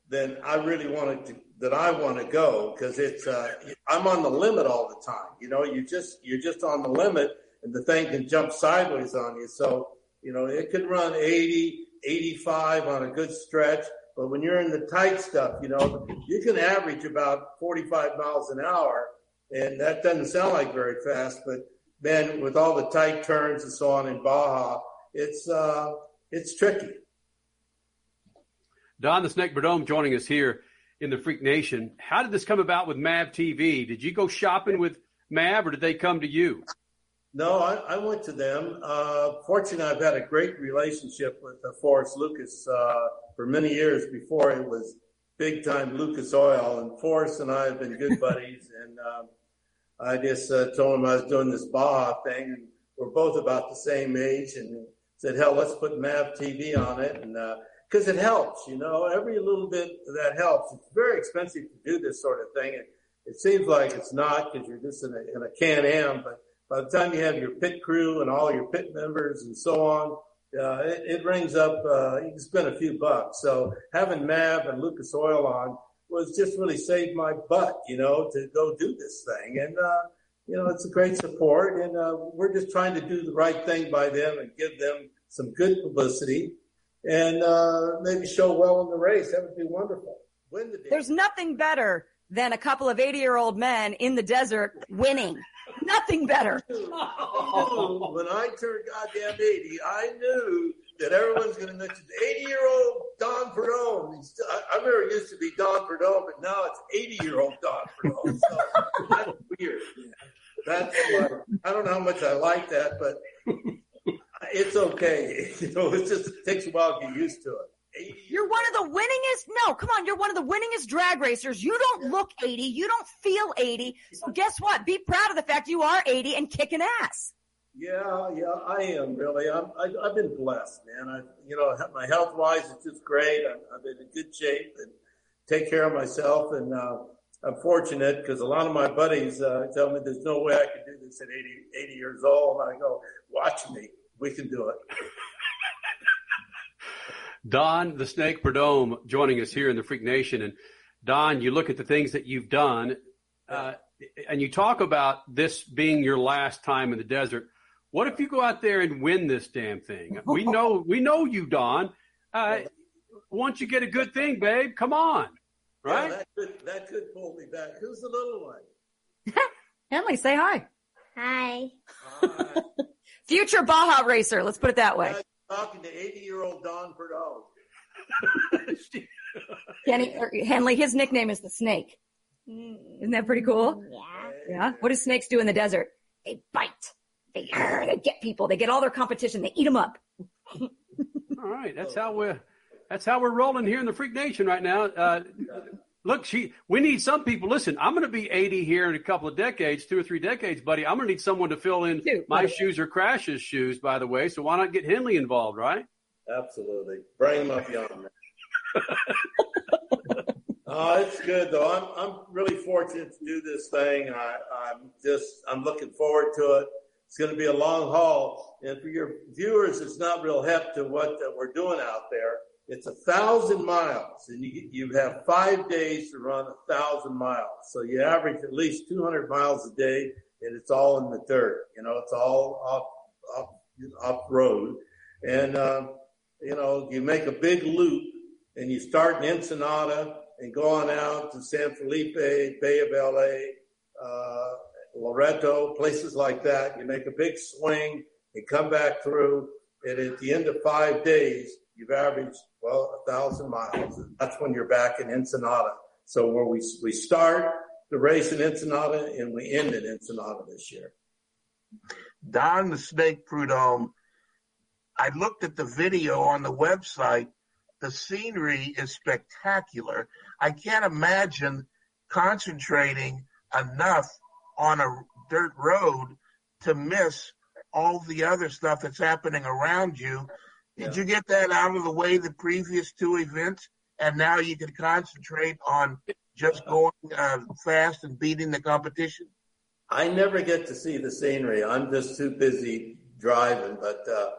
than I really wanted to that I want to go, because it's uh, I'm on the limit all the time. You know, you just you're just on the limit, and the thing can jump sideways on you. So you know, it could run eighty, eighty-five on a good stretch, but when you're in the tight stuff, you know, you can average about forty-five miles an hour, and that doesn't sound like very fast, but then with all the tight turns and so on in Baja, it's uh, it's tricky. Don the Snake Prudhomme joining us here in the Freak Nation. How did this come about with M A V T V? Did you go shopping with M A V, or did they come to you? No, I, I went to them. Uh, fortunately, I've had a great relationship with uh, Forrest Lucas uh, for many years before it was big-time Lucas Oil. And Forrest and I have been good buddies, and um, I just uh, told him I was doing this Baja thing, and we're both about the same age, and said, hell, let's put M A V T V on it, and because uh, it helps, you know. Every little bit that helps. It's very expensive to do this sort of thing. It, it seems like it's not, because you're just in a, in a Can-Am, but by the time you have your pit crew and all your pit members and so on, uh, it, it rings up, uh, you can spend a few bucks. So having M A V and Lucas Oil on was just really saved my butt, you know, to go do this thing. And, uh, you know, it's a great support. And uh, we're just trying to do the right thing by them and give them some good publicity and uh, maybe show well in the race. That would be wonderful. Win the day. There's nothing better than a couple of eighty-year-old men in the desert winning. Nothing better. Oh, when I turned goddamn eighty, I knew that everyone's going to mention eighty-year-old Don Prudhomme. I, I remember it used to be Don Prudhomme, but now it's eighty-year-old Don Prudhomme. So that's weird. That's like, I don't know how much I like that, but it's okay. You know, it just it takes a while to get used to it. You're one of the winningest. No, come on. You're one of the winningest drag racers. You don't look eighty. You don't feel eighty. So guess what? Be proud of the fact you are eighty and kicking ass. Yeah, yeah, I am really. I'm, I, I've been blessed, man. I, you know, my health wise, it's just great. I'm, I'm in good shape and take care of myself. And uh, I'm fortunate because a lot of my buddies uh, tell me there's no way I can do this at eighty, eighty years old. And I go, watch me. We can do it. Don the Snake Prudhomme joining us here in the Freak Nation. And Don, you look at the things that you've done, uh, and you talk about this being your last time in the desert. What if you go out there and win this damn thing? We know, we know you, Don. Uh, once you get a good thing, babe, come on, right? Yeah, that, could, that could pull me back. Who's the little one? Emily, say hi. Hi. Hi. Future Baja racer. Let's put it that way. Talking to eighty-year-old Don Prudhomme. Kenny or Henley, his nickname is the Snake. Isn't that pretty cool? Yeah. Yeah. What do snakes do in the desert? They bite. They, they get people. They get all their competition. They eat them up. All right. That's how we're. That's how we're rolling here in the Freak Nation right now. Uh, look, she. We need some people. Listen, I'm going to be eighty here in a couple of decades, two or three decades, buddy. I'm going to need someone to fill in Dude, my buddy. shoes or Crash's shoes, by the way. So why not get Henley involved, right? Absolutely. Bring him up young, man. Oh, it's good, though. I'm I'm really fortunate to do this thing. I, I'm just I'm looking forward to it. It's going to be a long haul. And for your viewers, it's not real hep to what uh, we're doing out there. It's a thousand miles, and you you have five days to run a thousand miles. So you average at least two hundred miles a day, and it's all in the dirt. You know, it's all off off off road, and uh, you know you make a big loop, and you start in Ensenada and go on out to San Felipe, Bay of L A, uh, Loreto, places like that. You make a big swing and come back through, and at the end of five days, you've averaged, well, a thousand miles. That's when you're back in Ensenada. So where we we start the race in Ensenada and we end in Ensenada this year. Don the Snake Prudhomme, I looked at the video on the website. The scenery is spectacular. I can't imagine concentrating enough on a dirt road to miss all the other stuff that's happening around you. Did you get that out of the way the previous two events, and now you can concentrate on just going uh, fast and beating the competition? I never get to see the scenery. I'm just too busy driving. But, uh,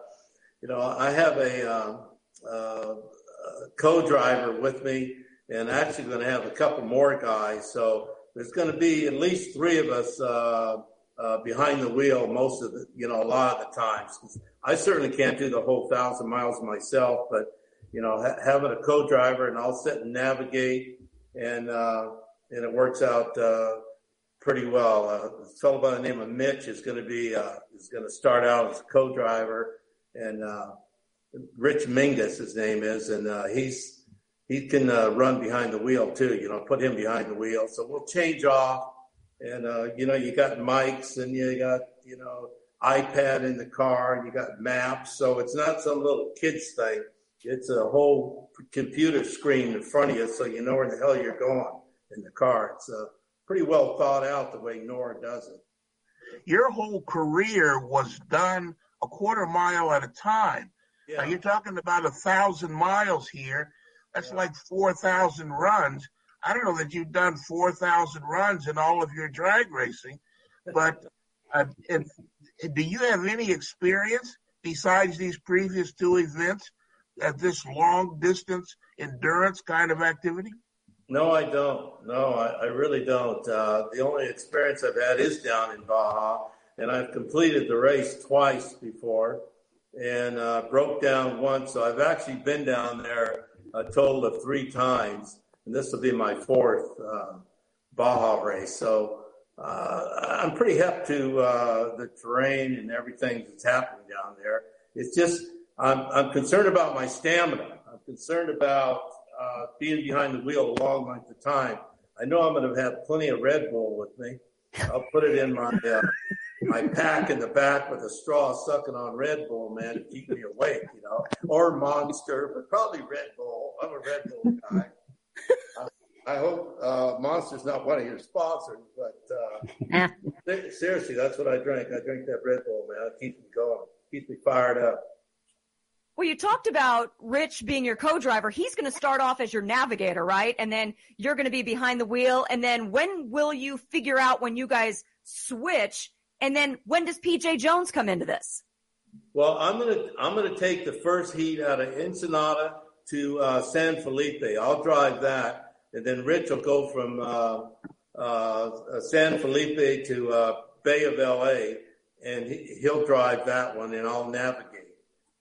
you know, I have a uh, uh, co-driver with me, and actually going to have a couple more guys. So there's going to be at least three of us uh, uh, behind the wheel most of the, you know, a lot of the times. I certainly can't do the whole thousand miles myself, but, you know, ha- having a co-driver, and I'll sit and navigate, and uh, and it works out uh, pretty well. Uh, a fellow by the name of Mitch is going to be uh, is going to start out as a co-driver, and uh, Rich Mingus, his name is, and uh, he's. He can uh, run behind the wheel too, you know, put him behind the wheel. So we'll change off, and, uh, you know, you got mics, and you got, you know, iPad in the car, and you got maps. So it's not some little kid's thing. It's a whole computer screen in front of you, so you know where the hell you're going in the car. It's uh, pretty well thought out the way NORRA does it. Your whole career was done a quarter mile at a time. Yeah. Now you're talking about a thousand miles here. That's yeah. like four thousand runs. I don't know that you've done four thousand runs in all of your drag racing, but uh, if, do you have any experience besides these previous two events at this long-distance endurance kind of activity? No, I don't. No, I, I really don't. Uh, the only experience I've had is down in Baja, and I've completed the race twice before and uh, broke down once. So I've actually been down there a total of three times, and this will be my fourth uh, Baja race. So uh, I'm pretty hep to uh, the terrain and everything that's happening down there. It's just I'm, I'm concerned about my stamina. I'm concerned about uh, being behind the wheel a long length of time. I know I'm going to have plenty of Red Bull with me. I'll put it in my uh, my pack in the back with a straw sucking on Red Bull, man, to keep me awake, you know, or Monster, but probably Red Bull. I'm a Red Bull guy. Uh, I hope uh, Monster's not one of your sponsors, but uh, th- seriously, that's what I drink. I drink that Red Bull, man. It keeps me going. It keeps me fired up. Well, you talked about Rich being your co-driver. He's going to start off as your navigator, right? And then you're going to be behind the wheel. And then when will you figure out when you guys switch? And then when does P J Jones come into this? Well, I'm going to I'm going to take the first heat out of Ensenada to uh, San Felipe. I'll drive that, and then Rich will go from uh, uh, San Felipe to uh, Bay of L A, and he, he'll drive that one, and I'll navigate.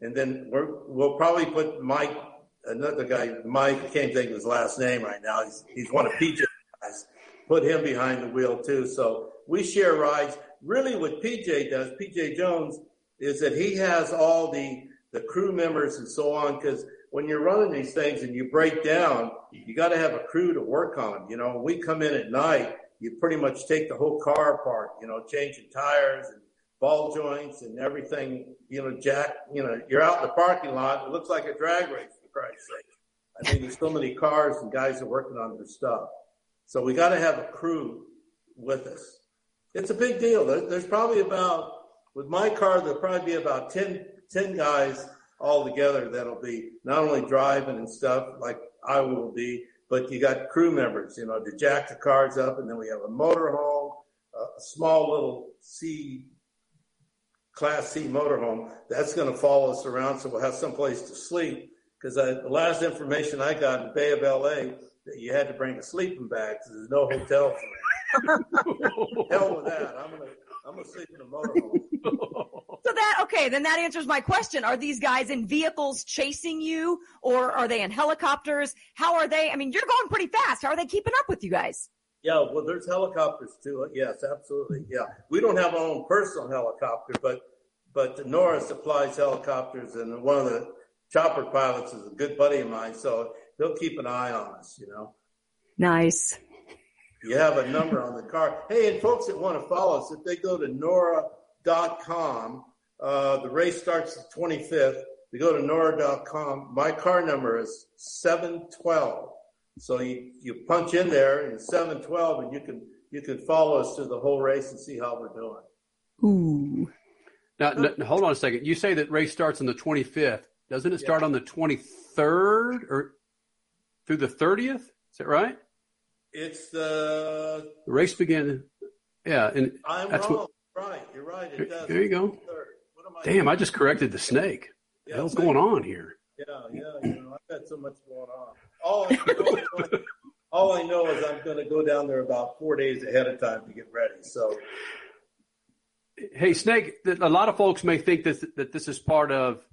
And then we're, we'll probably put Mike, another guy, Mike, I can't think of his last name right now. He's, he's one of P J's guys. Put him behind the wheel, too. So we share rides. Really what P J does, P J Jones, is that he has all the, the crew members and so on, because when you're running these things and you break down, you got to have a crew to work on. You know, when we come in at night, you pretty much take the whole car apart, you know, changing tires and ball joints and everything, you know, jack, you know, you're out in the parking lot. It looks like a drag race, for Christ's sake. I mean, there's so many cars and guys are working on their stuff. So we got to have a crew with us. It's a big deal. There's probably about, with my car, there'll probably be about ten, ten guys all together that'll be not only driving and stuff like I will be, but you got crew members, you know, to jack the cars up. And then we have a motorhome, a small little C, Class C motorhome. That's going to follow us around, so we'll have someplace to sleep. Because the last information I got in Bay of L A, that you had to bring a sleeping bag because there's no hotels there. Hell with that. I'm gonna I'm gonna sleep in the motorhome. So that okay, then that answers my question. Are these guys in vehicles chasing you, or are they in helicopters? How are they? I mean, you're going pretty fast. How are they keeping up with you guys? Yeah, well, there's helicopters too. Yes, absolutely. Yeah, we don't have our own personal helicopter, but but NORRA supplies helicopters, and one of the chopper pilots is a good buddy of mine, so he'll keep an eye on us. You know. Nice. You have a number on the car. Hey, and folks that want to follow us, if they go to norra dot com, uh, the race starts the twenty-fifth. They go to norra dot com. My car number is seven twelve. So you, you punch in there and seven twelve, and you can you can follow us through the whole race and see how we're doing. Ooh. Now, now hold on a second. You say that race starts on the twenty-fifth. Doesn't it start yeah. on the twenty-third or through the thirtieth? Is that right? It's the, the race begins. Yeah, and I'm that's wrong. What, right, you're right. It does. There you go. What am I Damn, doing? I just corrected the snake. Yeah, what's going on here? Yeah, yeah, you know, I've got so much going on. All I know, all I know is I'm going to go down there about four days ahead of time to get ready. So, hey, Snake, a lot of folks may think this, that this is part of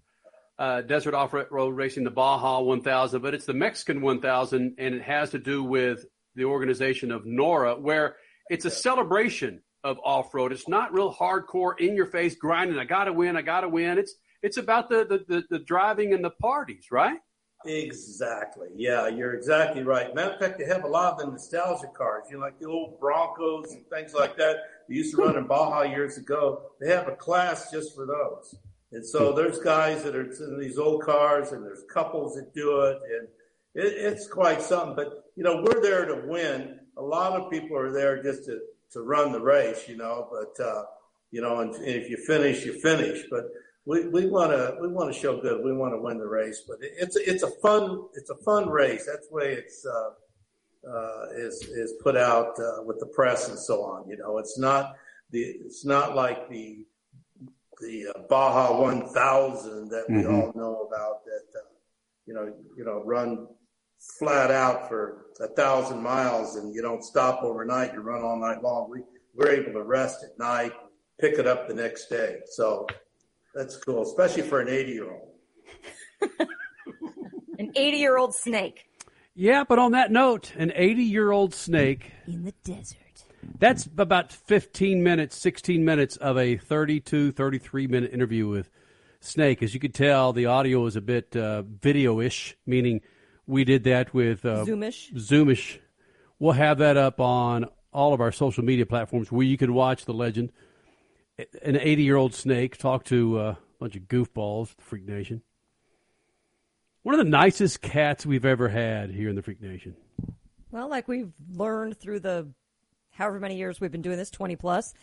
uh, Desert Off-Road Racing, the Baja one thousand, but it's the Mexican one thousand, and it has to do with the organization of NORRA, where it's a celebration of off-road. It's not real hardcore, in-your-face grinding. I got to win. I got to win. It's it's about the, the, the, the driving and the parties, right? Exactly. Yeah, you're exactly right. Matter of fact, they have a lot of the nostalgia cars, you know, like the old Broncos and things like that. They used to run in Baja years ago. They have a class just for those. And so there's guys that are in these old cars, and there's couples that do it, and it, it's quite something. But, you know, we're there to win. A lot of people are there just to, to run the race, you know, but, uh, you know, and, and if you finish, you finish. But we, we want to, we want to show good. We want to win the race, but it, it's, it's a fun, it's a fun race. That's the way it's, uh, uh, is, is put out, uh, with the press and so on. You know, it's not the, it's not like the, the uh, Baja one thousand that we mm-hmm. all know about that, uh, you know, you know, run flat out for a thousand miles and you don't stop overnight. You run all night long. We, we're able to rest at night, pick it up the next day. So, that's cool, especially for an eighty-year-old. An eighty-year-old snake. Yeah, but on that note, an eighty-year-old snake. In the desert. That's about fifteen minutes, sixteen minutes of a thirty-two, thirty-three-minute interview with Snake. As you could tell, the audio is a bit uh, video-ish, meaning we did that with... Uh, Zoomish. Zoomish. We'll have that up on all of our social media platforms where you can watch the legend. An eighty-year-old snake talked to uh, a bunch of goofballs, the Freak Nation. One of the nicest cats we've ever had here in the Freak Nation. Well, like we've learned through the however many years we've been doing this, twenty plus,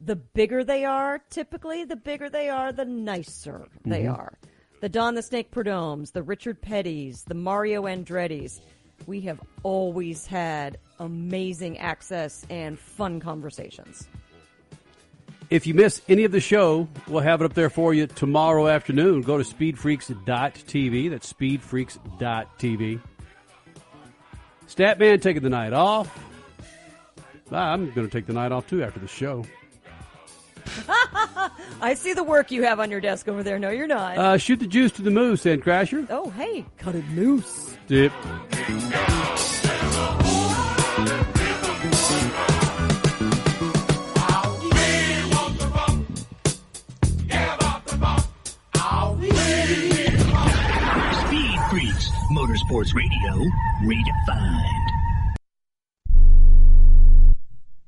the bigger they are, typically, the bigger they are, the nicer mm-hmm. they are. The Don the Snake Prudhommes, the Richard Petties, the Mario Andrettis. We have always had amazing access and fun conversations. If you miss any of the show, we'll have it up there for you tomorrow afternoon. Go to speed freaks dot t v. That's speed freaks dot t v. Statman taking the night off. I'm going to take the night off, too, after the show. I see the work you have on your desk over there. No, you're not. Uh, shoot the juice to the moose, Sand Crasher. Oh, hey. Cut it loose. Dip. Motorsports Radio, redefined.